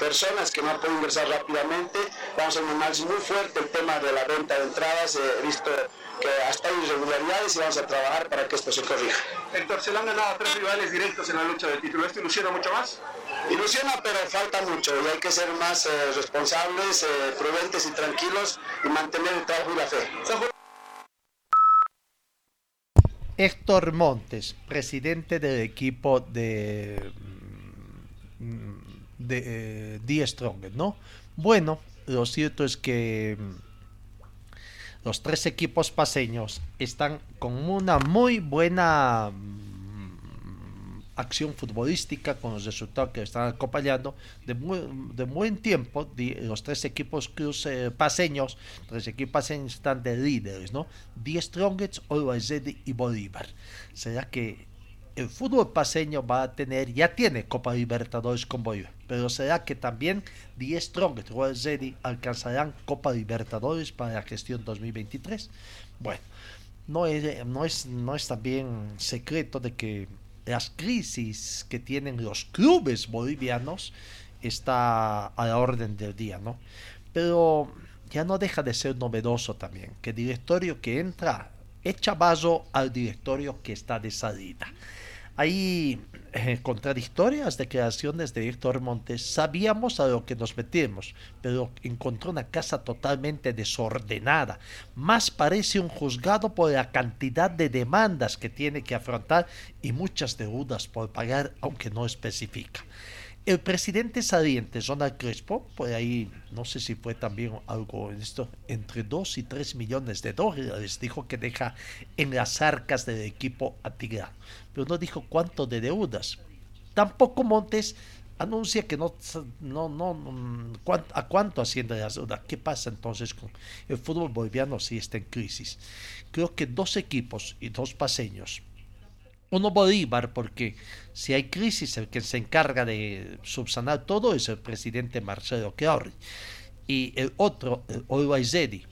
personas que no han podido ingresar rápidamente. Vamos a un análisis muy fuerte el tema de la renta de entradas. He eh, visto que hasta hay irregularidades y vamos a trabajar para que esto se corrija. Héctor, se le han ganado a tres rivales directos en la lucha del título. ¿Esto ilusiona mucho más? Ilusiona, pero falta mucho y hay que ser más eh, responsables, eh, prudentes y tranquilos y mantener el trabajo y la fe. Héctor Montes, presidente del equipo de, de eh, Die Strong, ¿no? Bueno, lo cierto es que los tres equipos paseños están con una muy buena acción futbolística, con los resultados que están acompañando de muy, de buen tiempo. Los tres equipos cruce, paseños, tres equipos paseños están de líderes, ¿no? Die Strongest, Always Ready y Bolívar. ¿Será que el fútbol paseño va a tener, ya tiene Copa Libertadores con Bolívar, pero será que también Die Strongest, Always Ready alcanzarán Copa Libertadores para la gestión dos mil veintitrés? Bueno, no es, no es, no es también secreto de que las crisis que tienen los clubes bolivianos está a la orden del día, ¿no? Pero ya no deja de ser novedoso también que el directorio que entra echa vaso al directorio que está de salida. Hay eh, contradictorias declaraciones de Héctor Montes. Sabíamos a lo que nos metíamos, pero encontró una casa totalmente desordenada. Más parece un juzgado por la cantidad de demandas que tiene que afrontar y muchas deudas por pagar, aunque no especifica. El presidente saliente, Ronald Crespo, por ahí, no sé si fue también algo en esto, entre dos y tres millones de dólares, dijo que deja en las arcas del equipo atigrado, pero no dijo cuánto de deudas. Tampoco Montes anuncia que no, no, no cuánto, a cuánto asciende las deudas. ¿Qué pasa entonces con el fútbol boliviano si está en crisis? Creo que dos equipos y dos paseños. Uno Bolívar, porque si hay crisis, el que se encarga de subsanar todo es el presidente Marcelo Claure. Y el otro, el Always Ready.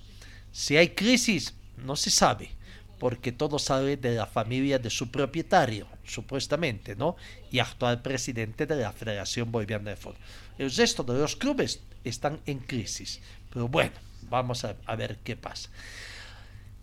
Si hay crisis, no se sabe, porque todo sale de la familia de su propietario, supuestamente, ¿no? Y actual presidente de la Federación Boliviana de Fútbol. El resto de los clubes están en crisis. Pero bueno, vamos a, a ver qué pasa.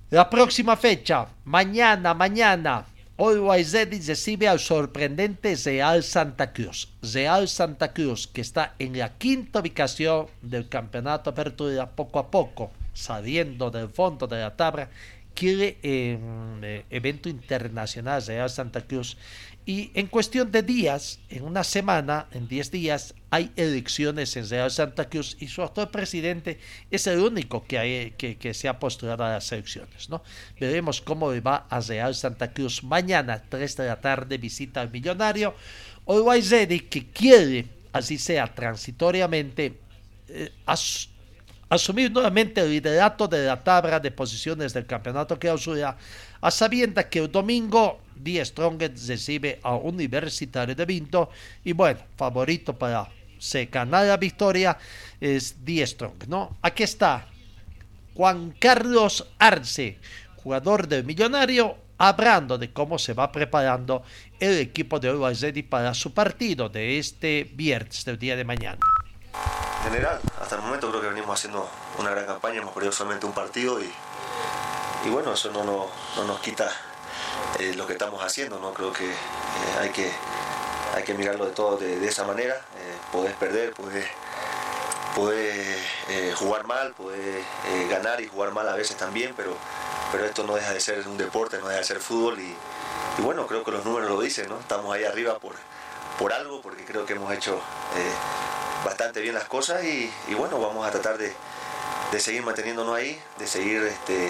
La próxima fecha, mañana, mañana... Always Ready recibe al sorprendente Real Santa Cruz. Real Santa Cruz, que está en la quinta ubicación del campeonato Apertura, poco a poco, saliendo del fondo de la tabla, quiere eh, evento internacional Real Santa Cruz. Y en cuestión de días, en una semana, en diez días, hay elecciones en Real Santa Cruz y su actual presidente es el único que, hay, que, que se ha postulado a las elecciones, ¿no? Veremos cómo le va a Real Santa Cruz. Mañana, tres de la tarde, visita al millonario Always Ready, que quiere, así sea transitoriamente, eh, as, asumir nuevamente el liderato de la tabla de posiciones del campeonato clausura, a sabiendas que el domingo Die Strongest recibe a Universitario de Vinto y bueno, favorito para se ganar la victoria es Die Strong, ¿no? Aquí está Juan Carlos Arce, jugador del Millonario, hablando de cómo se va preparando el equipo de Always Ready para su partido de este viernes, del día de mañana. En general, hasta el momento creo que venimos haciendo una gran campaña, hemos perdido solamente un partido y, y bueno, eso no, no, no nos quita Eh, lo que estamos haciendo, ¿no? Creo que, eh, hay que hay que mirarlo de todo de, de esa manera. Eh, podés perder, podés Podés eh, jugar mal, podés eh, ganar y jugar mal a veces también, pero, pero esto no deja de ser un deporte, no deja de ser fútbol y, y bueno, creo que los números lo dicen, ¿no? Estamos ahí arriba por, por algo, porque creo que hemos hecho eh, bastante bien las cosas y, y bueno, vamos a tratar de, de seguir manteniéndonos ahí, de seguir este,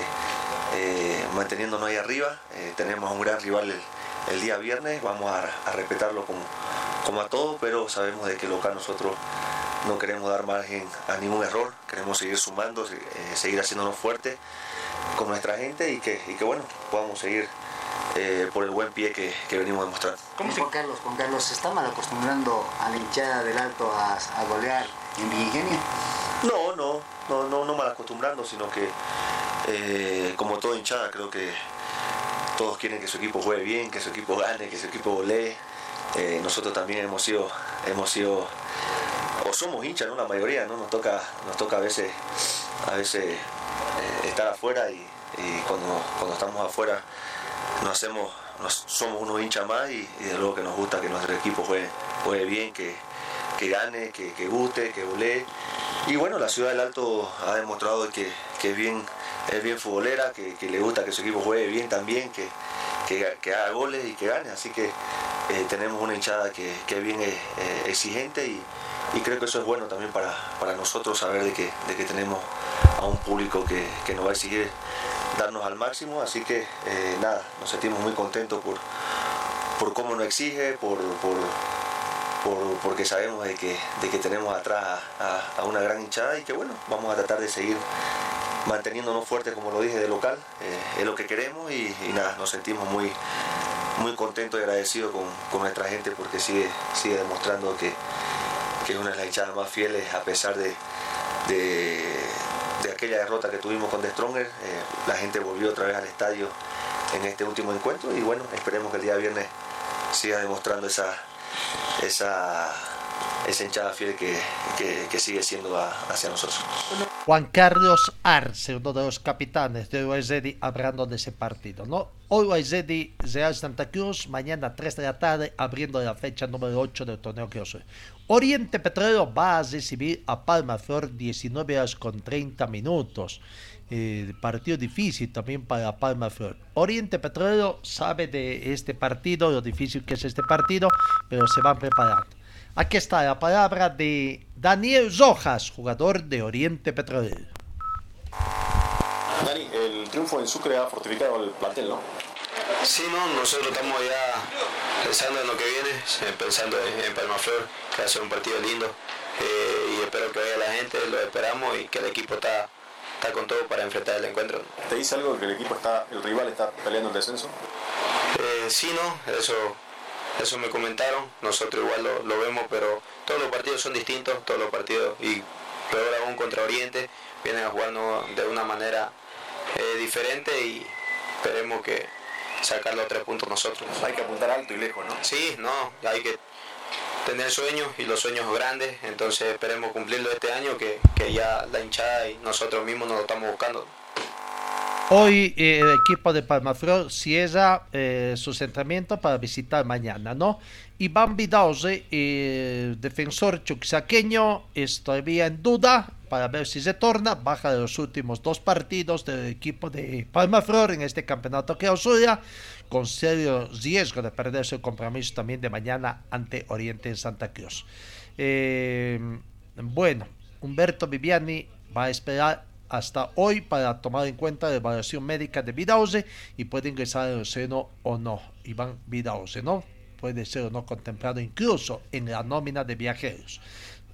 eh, manteniéndonos ahí arriba. Eh, tenemos a un gran rival el, el día viernes, vamos a, a respetarlo como, como a todos, pero sabemos de que lo que a nosotros... No queremos dar margen a ningún error, queremos seguir sumando, eh, seguir haciéndonos fuertes con nuestra gente y que, y que bueno, podamos seguir eh, por el buen pie que, que venimos demostrando. ¿Cómo Juan Carlos, Juan Carlos, ¿se está mal acostumbrando a la hinchada del Alto a, a golear en Villa Ingenia? No, no, no, no, no mal acostumbrando, sino que eh, como toda hinchada creo que todos quieren que su equipo juegue bien, que su equipo gane, que su equipo golee. Eh, nosotros también hemos sido... Hemos sido o somos hinchas, ¿no? La mayoría, ¿no? Nos toca, nos toca a veces, a veces eh, estar afuera y, y cuando, cuando estamos afuera nos hacemos, nos, somos unos hinchas más y, y de luego que nos gusta que nuestro equipo juegue, juegue bien, que, que gane, que, que guste, que golee. Y bueno, la ciudad del Alto ha demostrado que, que es bien, es bien futbolera, que, que le gusta que su equipo juegue bien también, que, que, que haga goles y que gane. Así que eh, tenemos una hinchada que, que es bien eh, exigente y Y creo que eso es bueno también para, para nosotros, saber de que, de que tenemos a un público que, que nos va a exigir darnos al máximo. Así que eh, nada, nos sentimos muy contentos por, por cómo nos exige, por, por, por, porque sabemos de que, de que tenemos atrás a, a, a una gran hinchada y que bueno, vamos a tratar de seguir manteniéndonos fuertes, como lo dije, de local. Eh, es lo que queremos y, y nada, nos sentimos muy, muy contentos y agradecidos con, con nuestra gente porque sigue, sigue demostrando que... que es una de las hinchadas más fieles a pesar de, de, de aquella derrota que tuvimos con The Stronger. Eh, la gente volvió otra vez al estadio en este último encuentro y bueno, esperemos que el día viernes siga demostrando esa, esa, esa hinchada fiel que, que, que sigue siendo a, hacia nosotros. Juan Carlos Arce, uno de los capitanes de Always Ready, hablando de ese partido, ¿no? Always Ready Real Santa Cruz, mañana tres de la tarde, abriendo la fecha número ocho del torneo Crossover. Oriente Petrolero va a recibir a Palma Flor diecinueve horas con treinta minutos. Eh, partido difícil también para Palma Flor. Oriente Petrolero sabe de este partido, lo difícil que es este partido, pero se van preparando. Aquí está la palabra de Daniel Rojas, jugador de Oriente Petrolero. Dani, el triunfo en Sucre ha fortificado el plantel, ¿no? Sí, no, nosotros estamos ya pensando en lo que viene, pensando en Palmaflor, que va a ser un partido lindo. Eh, y espero que vaya la gente, lo esperamos y que el equipo está, está con todo para enfrentar el encuentro. ¿Te dice algo que el equipo está, el rival está peleando el descenso? Eh, sí, no, eso... Eso me comentaron, nosotros igual lo, lo vemos, pero todos los partidos son distintos, todos los partidos, y peor aún contra Oriente, vienen a jugarnos de una manera eh, diferente y esperemos que sacar los tres puntos nosotros. Hay que apuntar alto y lejos, ¿no? Sí, no, hay que tener sueños y los sueños grandes, entonces esperemos cumplirlo este año, que, que ya la hinchada y nosotros mismos nos lo estamos buscando. Hoy eh, el equipo de Palmaflor cierra eh, sus entrenamientos para visitar mañana, ¿no? Iván Vidauze, eh, defensor chuquisaqueño, es todavía en duda para ver si se torna, baja de los últimos dos partidos del equipo de Palmaflor en este campeonato que clausura, con serio riesgo de perderse el compromiso también de mañana ante Oriente en Santa Cruz. Eh, bueno, Humberto Viviani va a esperar hasta hoy para tomar en cuenta la evaluación médica de Vidauze y puede ingresar al seno o no. Iván Vidauze, ¿no? Puede ser o no contemplado incluso en la nómina de viajeros.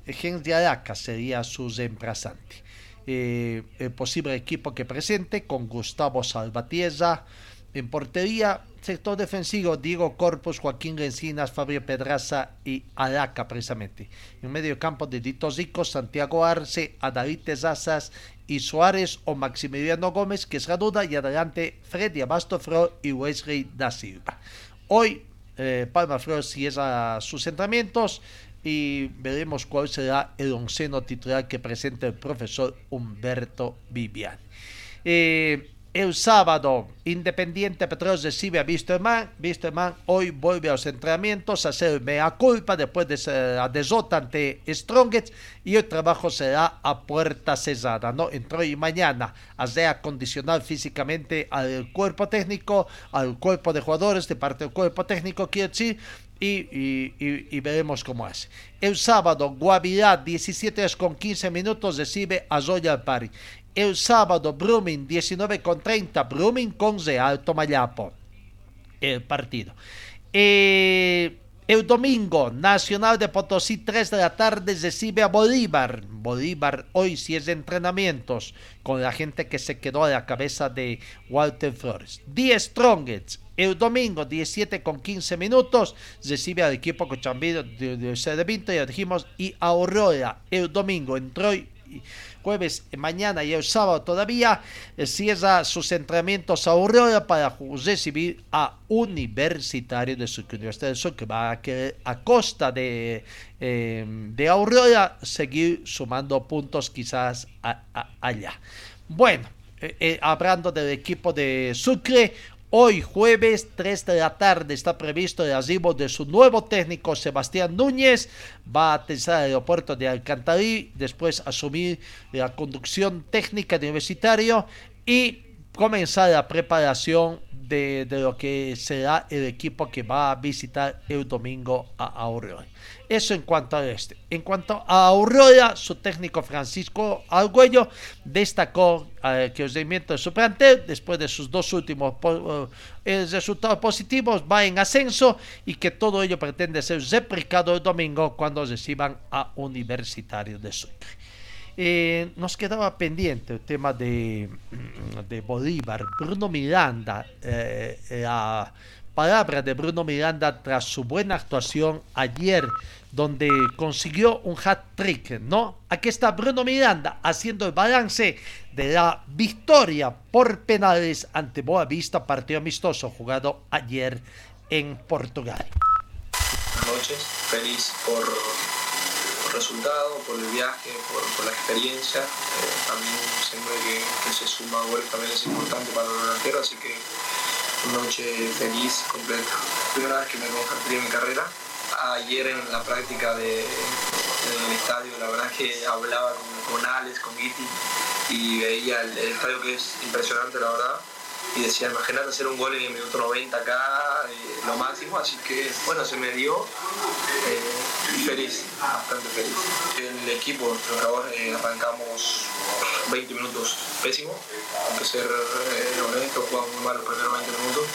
Henry Araca sería su reemplazante. Eh, el posible equipo que presente con Gustavo Salvatierra en portería, sector defensivo, Diego Corpus, Joaquín Encinas, Fabio Pedraza y Araca precisamente. En medio campo de Dito Zico, Santiago Arce, Adalí Tezazas y Suárez o Maximiliano Gómez, que es la duda, y adelante Freddy Abasto Flor y Wesley da Silva. Hoy eh, Palma Flor cierra sus entrenamientos y veremos cuál será el onceno titular que presenta el profesor Humberto Vivian. Eh, el sábado, Independiente Petróleos recibe a Wisterman. Wisterman hoy vuelve a los entrenamientos a hacer mea culpa después de la derrota ante Strongest, y el trabajo será a puerta cerrada, ¿no? Entre hoy y mañana, hacer acondicionar físicamente al cuerpo técnico, al cuerpo de jugadores, de parte del cuerpo técnico, quiero decir, Y, y, y, y veremos cómo hace. El sábado, Guavirá, diecisiete horas con quince minutos, recibe a Royal Party. El sábado, Brumming, diecinueve con treinta, Brumming con Real Tomayapo. El partido. Eh, el domingo, Nacional de Potosí, tres de la tarde, recibe a Bolívar. Bolívar hoy sí es de entrenamientos, con la gente que se quedó a la cabeza de Walter Flores. Die Strongest. El domingo, diecisiete con quince minutos, recibe al equipo cochabambino de Cerdevinto, ya dijimos, y Aurora. El domingo, entró jueves, mañana y el sábado todavía, eh, cierra sus entrenamientos a Aurora para recibir a Universitario de Sur, que Universidad del Sur, que va a querer, a costa de, eh, de Aurora, seguir sumando puntos quizás a, a, allá. Bueno, eh, eh, hablando del equipo de Sucre, hoy jueves tres de la tarde está previsto el arribo de su nuevo técnico Sebastián Núñez. Va a aterrizar al aeropuerto de Alcantarí, después asumir la conducción técnica de Universitario y comenzar la preparación de, de lo que será el equipo que va a visitar el domingo a Aurora. Eso en cuanto al este. En cuanto a Aurora, su técnico Francisco Argüello destacó eh, que el rendimiento de su plantel, después de sus dos últimos po- eh, resultados positivos, va en ascenso y que todo ello pretende ser replicado el domingo cuando reciban a Universitario de Sucre. Eh, nos quedaba pendiente el tema de, de Bolívar. Bruno Miranda, eh, la palabra de Bruno Miranda tras su buena actuación ayer, donde consiguió un hat-trick, ¿no? Aquí está Bruno Miranda haciendo el balance de la victoria por penales ante Boavista, partido amistoso jugado ayer en Portugal. Buenas noches, feliz por, por resultado, por el viaje, por, por la experiencia. Eh, también siempre que, que se suma gol también es importante para el delantero, así que noche feliz, completa. Primera vez que me compartí en mi carrera. Ayer en la práctica de, en el estadio, la verdad es que hablaba con, con Alex, con Guiti, y veía el, el estadio, que es impresionante, la verdad. Y decía, imagínate hacer un gol en el minuto noventa acá, eh, lo máximo, así que bueno, se me dio, eh, feliz, bastante feliz. El equipo, por favor, eh, arrancamos veinte minutos pésimo, hay que ser eh, honesto, jugamos muy mal los primeros veinte minutos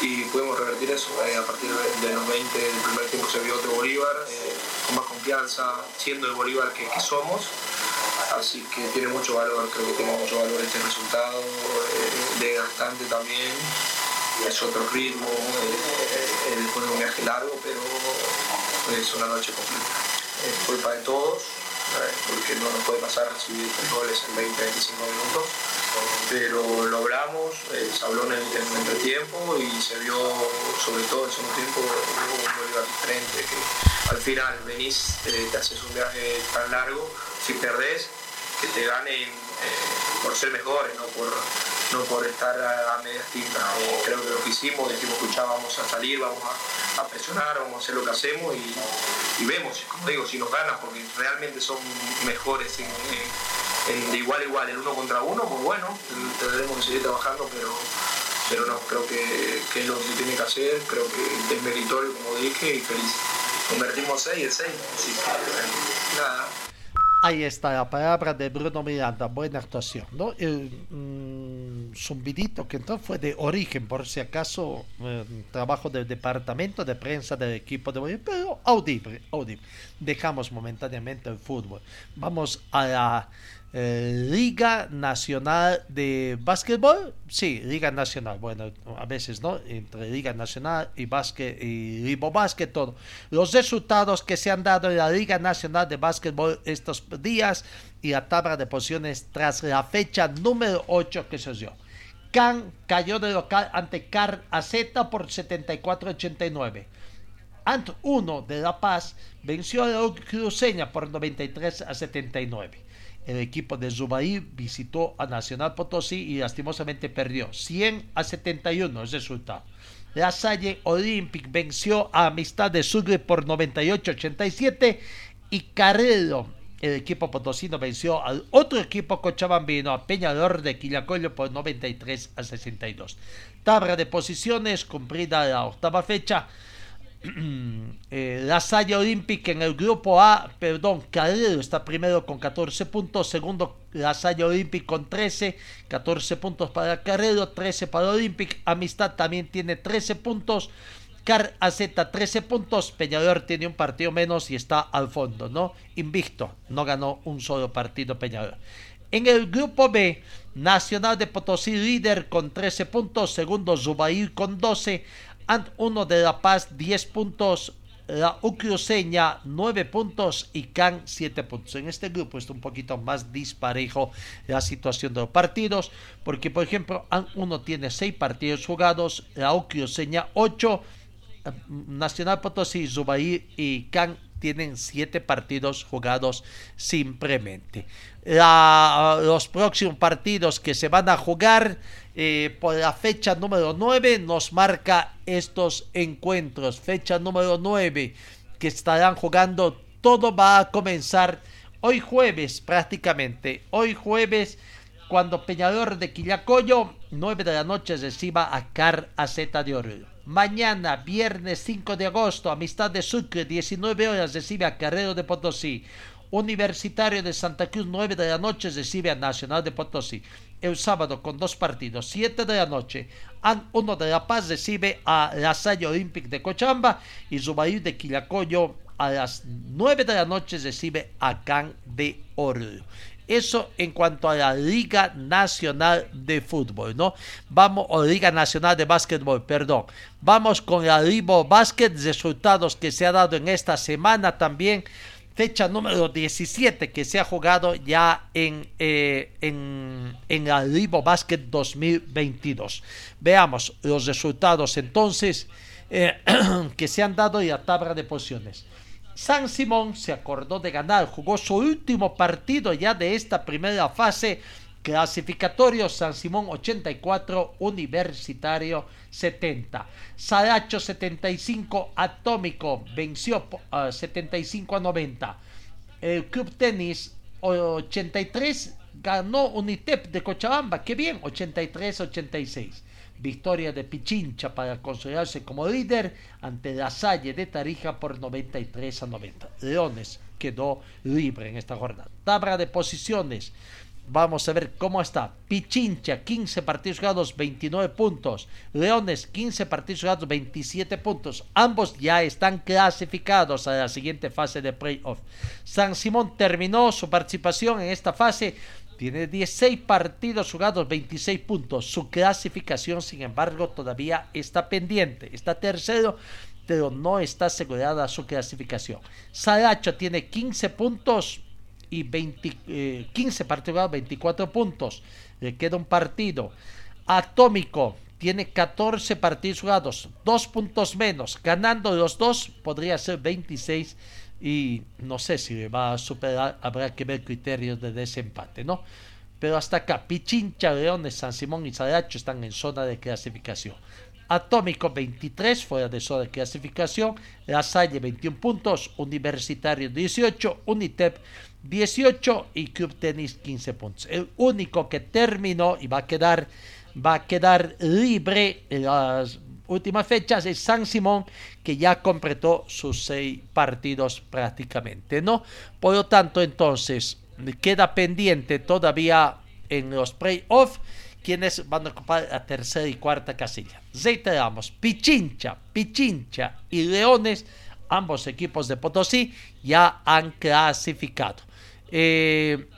y pudimos revertir eso. Eh, a partir de, de los veinte, el primer tiempo se vio otro Bolívar, eh, con más confianza, siendo el Bolívar que, que somos. Así que tiene mucho valor, creo que tiene mucho valor este resultado, eh, desgastante también, es otro ritmo, eh, eh, después de un viaje largo, pero es una noche completa. Es culpa de todos, eh, porque no nos puede pasar recibir tres goles en veinte a veinticinco minutos, pero logramos, eh, se habló en el, en el entretiempo y se vio, sobre todo en segundo tiempo, un Bolívar diferente, que al final venís, eh, te haces un viaje tan largo, si perdés, que te ganen eh, por ser mejores, no por, no por estar a, a medias tintas. Eh, creo que lo que hicimos, dijimos que ya vamos a salir, vamos a, a presionar, vamos a hacer lo que hacemos y, y vemos, como digo, si nos ganan, porque realmente son mejores en, en, en de igual a igual, el uno contra uno, pues bueno, tendremos que seguir trabajando, pero, pero no, creo que, que es lo que se tiene que hacer, creo que es meritorio, como dije, y feliz. Convertimos seis en seis, así que nada. Ahí está la palabra de Bruno Miranda, buena actuación, ¿no? El mm, zumbidito que entró fue de origen, por si acaso, eh, trabajo del departamento de prensa del equipo de Bolívar, pero audible, audible. Dejamos momentáneamente el fútbol. Vamos a la eh, Liga Nacional de Básquetbol. Sí, Liga Nacional, bueno, a veces, ¿no? Entre Liga Nacional y Básquet y Ribobásquet, todo. Los resultados que se han dado en la Liga Nacional de Básquetbol estos días y la tabla de posiciones tras la fecha número ocho que se dio. C A N cayó de local ante C A R A Z por setenta y cuatro a ochenta y nueve. A N T uno de La Paz venció a la Cruceña por noventa y tres a setenta y nueve. el equipo de Zubair visitó a Nacional Potosí y lastimosamente perdió cien a setenta y uno el resultado. La Salle Olympic venció a Amistad de Sucre por noventa y ocho a ochenta y siete y Carrero, el equipo potosino, venció al otro equipo cochabambino, a Peñarol de Quillacollo, por noventa y tres a sesenta y dos. Tabla de posiciones, cumplida la octava fecha. Eh, la Salle Olímpica en el grupo A, perdón, Carrero está primero con catorce puntos, segundo la Salle Olímpica con trece, catorce puntos para Carrero, trece para Olímpic. Amistad también tiene trece puntos, Car A Z trece puntos, Peñarol tiene un partido menos y está al fondo, ¿no? Invicto, no ganó un solo partido Peñarol. En el grupo B, Nacional de Potosí líder con trece puntos, segundo Zubair con doce, Ant uno de La Paz diez puntos, la Ucruceña nueve puntos y Can siete puntos. En este grupo está un poquito más disparejo la situación de los partidos, porque por ejemplo Ant uno tiene seis partidos jugados, la Ucruceña ocho, Nacional Potosí, Zubair y Can tienen siete partidos jugados simplemente. La, los próximos partidos que se van a jugar eh, por la fecha número nueve nos marca estos encuentros. Fecha número nueve que estarán jugando, todo va a comenzar hoy jueves prácticamente. Hoy jueves cuando Peñarol de Quillacollo, nueve de la noche, reciba a Car A Z de Oruro. Mañana, viernes cinco de agosto, Amistad de Sucre, diecinueve horas, recibe a Carrero de Potosí. Universitario de Santa Cruz, nueve de la noche, recibe a Nacional de Potosí. El sábado, con dos partidos, siete de la noche, A N uno de La Paz recibe a La Salle Olympic de Cochabamba y Zubair de Quillacollo a las nueve de la noche recibe a Can de Oruro. Eso en cuanto a la Liga Nacional de Fútbol, ¿no? Vamos, o Liga Nacional de Básquetbol, perdón. Vamos con la Libo Básquet, resultados que se ha dado en esta semana también. Fecha número diecisiete que se ha jugado ya en, eh, en, en la Libo Básquet dos mil veintidós. Veamos los resultados entonces eh, que se han dado y la tabla de posiciones. San Simón se acordó de ganar, jugó su último partido ya de esta primera fase clasificatorio. San Simón ochenta y cuatro, Universitario setenta. Saracho setenta y cinco, Atómico venció uh, setenta y cinco a noventa. El Club Tenis ochenta y tres ganó Unitep de Cochabamba, qué bien, ochenta y tres a ochenta y seis. Victoria de Pichincha para consolidarse como líder ante La Salle de Tarija por noventa y tres a noventa. Leones quedó libre en esta jornada. Tabla de posiciones. Vamos a ver cómo está. Pichincha, quince partidos jugados, veintinueve puntos. Leones, quince partidos jugados, veintisiete puntos. Ambos ya están clasificados a la siguiente fase de playoff. San Simón terminó su participación en esta fase. Tiene dieciséis partidos jugados, veintiséis puntos. Su clasificación, sin embargo, todavía está pendiente. Está tercero, pero no está asegurada su clasificación. Saracho tiene quince puntos y veinte, eh, quince partidos jugados, veinticuatro puntos. Le queda un partido. Atómico tiene catorce partidos jugados, dos puntos menos. Ganando los dos, podría ser veintiséis. Y no sé si le va a superar, habrá que ver criterios de desempate, ¿no? Pero hasta acá, Pichincha, Leones, San Simón y Saracho están en zona de clasificación. Atómico veintitrés, fuera de zona de clasificación. La Salle veintiún puntos, Universitario dieciocho, Unitep dieciocho y Club Tenis quince puntos. El único que terminó y va a quedar, va a quedar libre en las últimas fechas es San Simón, que ya completó sus seis partidos prácticamente, ¿no? Por lo tanto, entonces, queda pendiente todavía en los playoffs quienes van a ocupar la tercera y cuarta casilla. Reiteramos, Pichincha, Pichincha y Leones, ambos equipos de Potosí, ya han clasificado. Eh,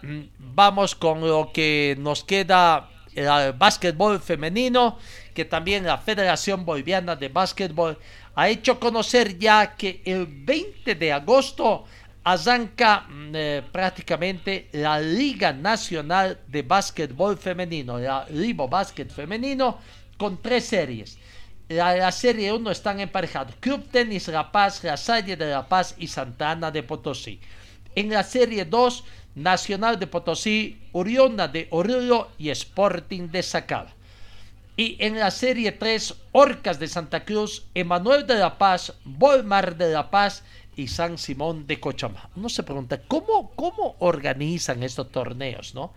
vamos con lo que nos queda. El básquetbol femenino, que también la Federación Boliviana de Básquetbol ha hecho conocer ya que el veinte de agosto arranca eh, prácticamente la Liga Nacional de Básquetbol Femenino, la Libo Básquet Femenino, con tres series. La, la serie uno están emparejados: Club Tenis La Paz, La Salle de La Paz y Santa Ana de Potosí. En la serie dos Nacional de Potosí, Unión de Oruro y Sporting de Sacaba. Y en la Serie tres, Orcas de Santa Cruz, Emanuel de La Paz, Bolmar de La Paz y San Simón de Cochabamba. Uno se pregunta, ¿cómo, cómo organizan estos torneos, no?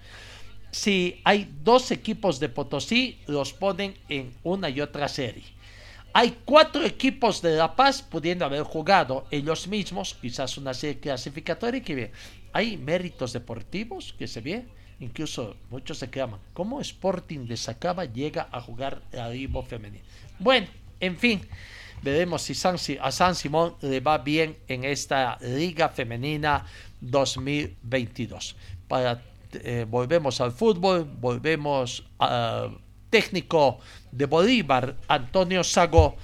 Si hay dos equipos de Potosí, los ponen en una y otra serie. Hay cuatro equipos de La Paz pudiendo haber jugado ellos mismos, quizás una serie clasificatoria, que bien. Hay méritos deportivos que se ve, incluso muchos se claman, ¿cómo Sporting de Sacaba llega a jugar la Liga femenina? Bueno, en fin, veremos si San, a San Simón le va bien en esta Liga Femenina dos mil veintidós. Para, eh, volvemos al fútbol, volvemos al técnico de Bolívar, Antonio Sago.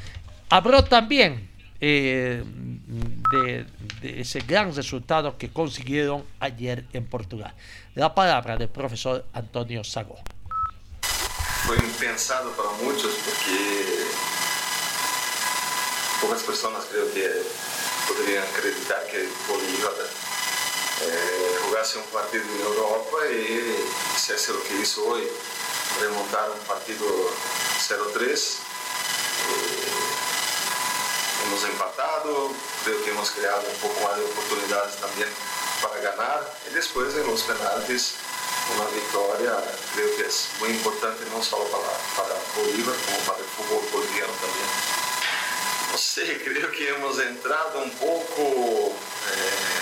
Habló también eh, de, de ese gran resultado que consiguieron ayer en Portugal. La palabra del profesor Antonio Sago. Fue impensado para muchos porque pocas personas creo que podrían acreditar que Bolívar eh, jugase un partido en Europa y se hace lo que hizo hoy, remontar un partido cero tres. Eh, hemos empatado, creo que hemos creado un poco más de oportunidades también para ganar y después en los penaltis una victoria creo que es muy importante no solo para, para Bolívar como para el fútbol boliviano también. No sé, creo que hemos entrado un poco eh,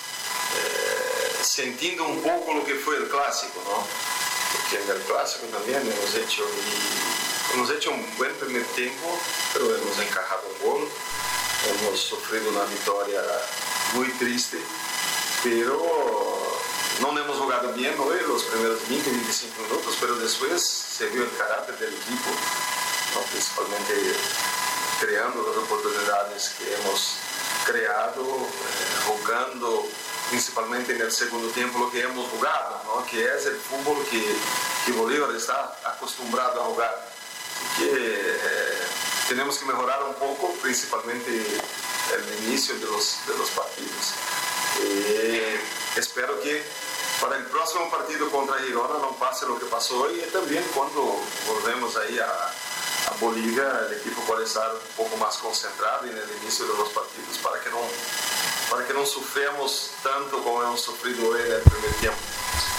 eh, sintiendo un poco lo que fue el clásico, ¿no? Porque en el clásico también hemos hecho y, hemos hecho un buen primer tiempo, pero hemos encajado un gol, hemos sufrido una victoria muy triste, pero no hemos jugado bien hoy los primeros veinte, veinticinco minutos, pero después se vio el carácter del equipo, ¿no? Principalmente creando las oportunidades que hemos creado, eh, jugando principalmente en el segundo tiempo lo que hemos jugado, ¿no? Que es el fútbol que, que Bolívar está acostumbrado a jugar. Así que eh, tenemos que mejorar un poco, principalmente el inicio de los, de los partidos. Eh, espero que para el próximo partido contra Girona no pase lo que pasó hoy y también cuando volvemos ahí a, a Bolivia el equipo puede estar un poco más concentrado en el inicio de los partidos para que no, para que no suframos tanto como hemos sufrido hoy en el primer tiempo.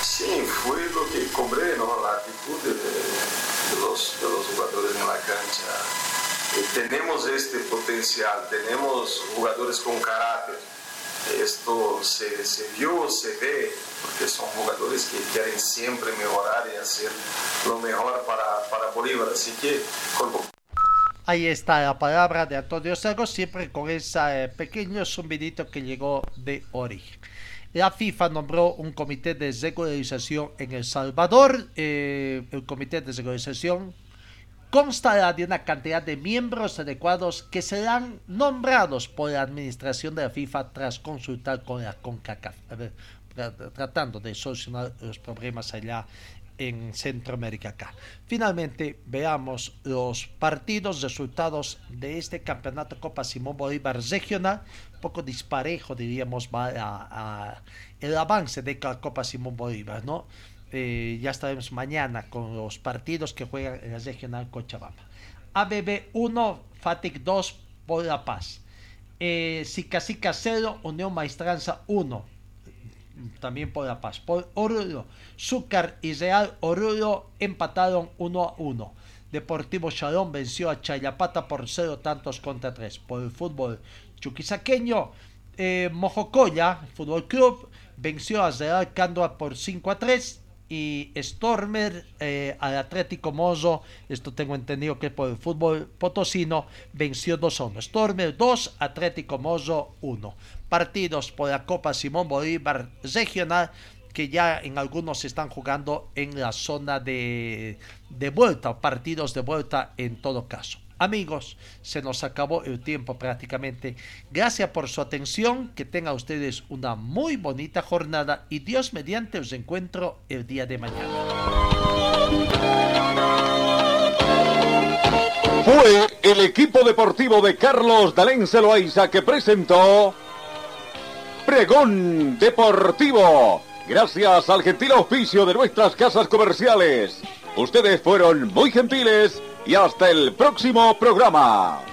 Sí, fue lo que cobré, ¿no? La actitud de, de, los, de los jugadores en la cancha. Tenemos este potencial, tenemos jugadores con carácter. Esto se, se vio, se ve, porque son jugadores que quieren siempre mejorar y hacer lo mejor para, para Bolívar. Así que, ahí está la palabra de Antonio Sago, siempre con ese eh, pequeño zumbidito que llegó de origen. La FIFA nombró un comité de regularización en El Salvador. Eh, el comité de regularización constará de una cantidad de miembros adecuados que serán nombrados por la administración de la FIFA tras consultar con la CONCACAF, a ver, tratando de solucionar los problemas allá en Centroamérica acá. Finalmente, veamos los partidos, resultados de este campeonato Copa Simón Bolívar regional. Un poco disparejo, diríamos, va a, a el avance de la Copa Simón Bolívar, ¿no? Eh, ya estaremos mañana con los partidos que juegan en la regional Cochabamba. A B B uno, Fatic dos, por La Paz. Eh, Sicacica cero, Unión Maestranza uno, también por La Paz. Por Oruro, Zúcar y Real Oruro empataron uno a uno. Deportivo Shalom venció a Chayapata por cero tantos contra tres. Por el fútbol chuquisaqueño, eh, Mojocoya Fútbol Club venció a Real Cándoa por cinco a tres. Y Stormer eh, al Atlético Mozo, esto tengo entendido que por el fútbol potosino, venció dos a uno. Stormer dos, Atlético Mozo uno. Partidos por la Copa Simón Bolívar regional que ya en algunos se están jugando en la zona de, de vuelta, partidos de vuelta en todo caso. Amigos, se nos acabó el tiempo prácticamente. Gracias por su atención, que tengan ustedes una muy bonita jornada y Dios mediante os encuentro el día de mañana. Fue el equipo deportivo de Carlos Dalenz Zeloaiza que presentó Pregón Deportivo, gracias al gentil auspicio de nuestras casas comerciales. Ustedes fueron muy gentiles y hasta el próximo programa.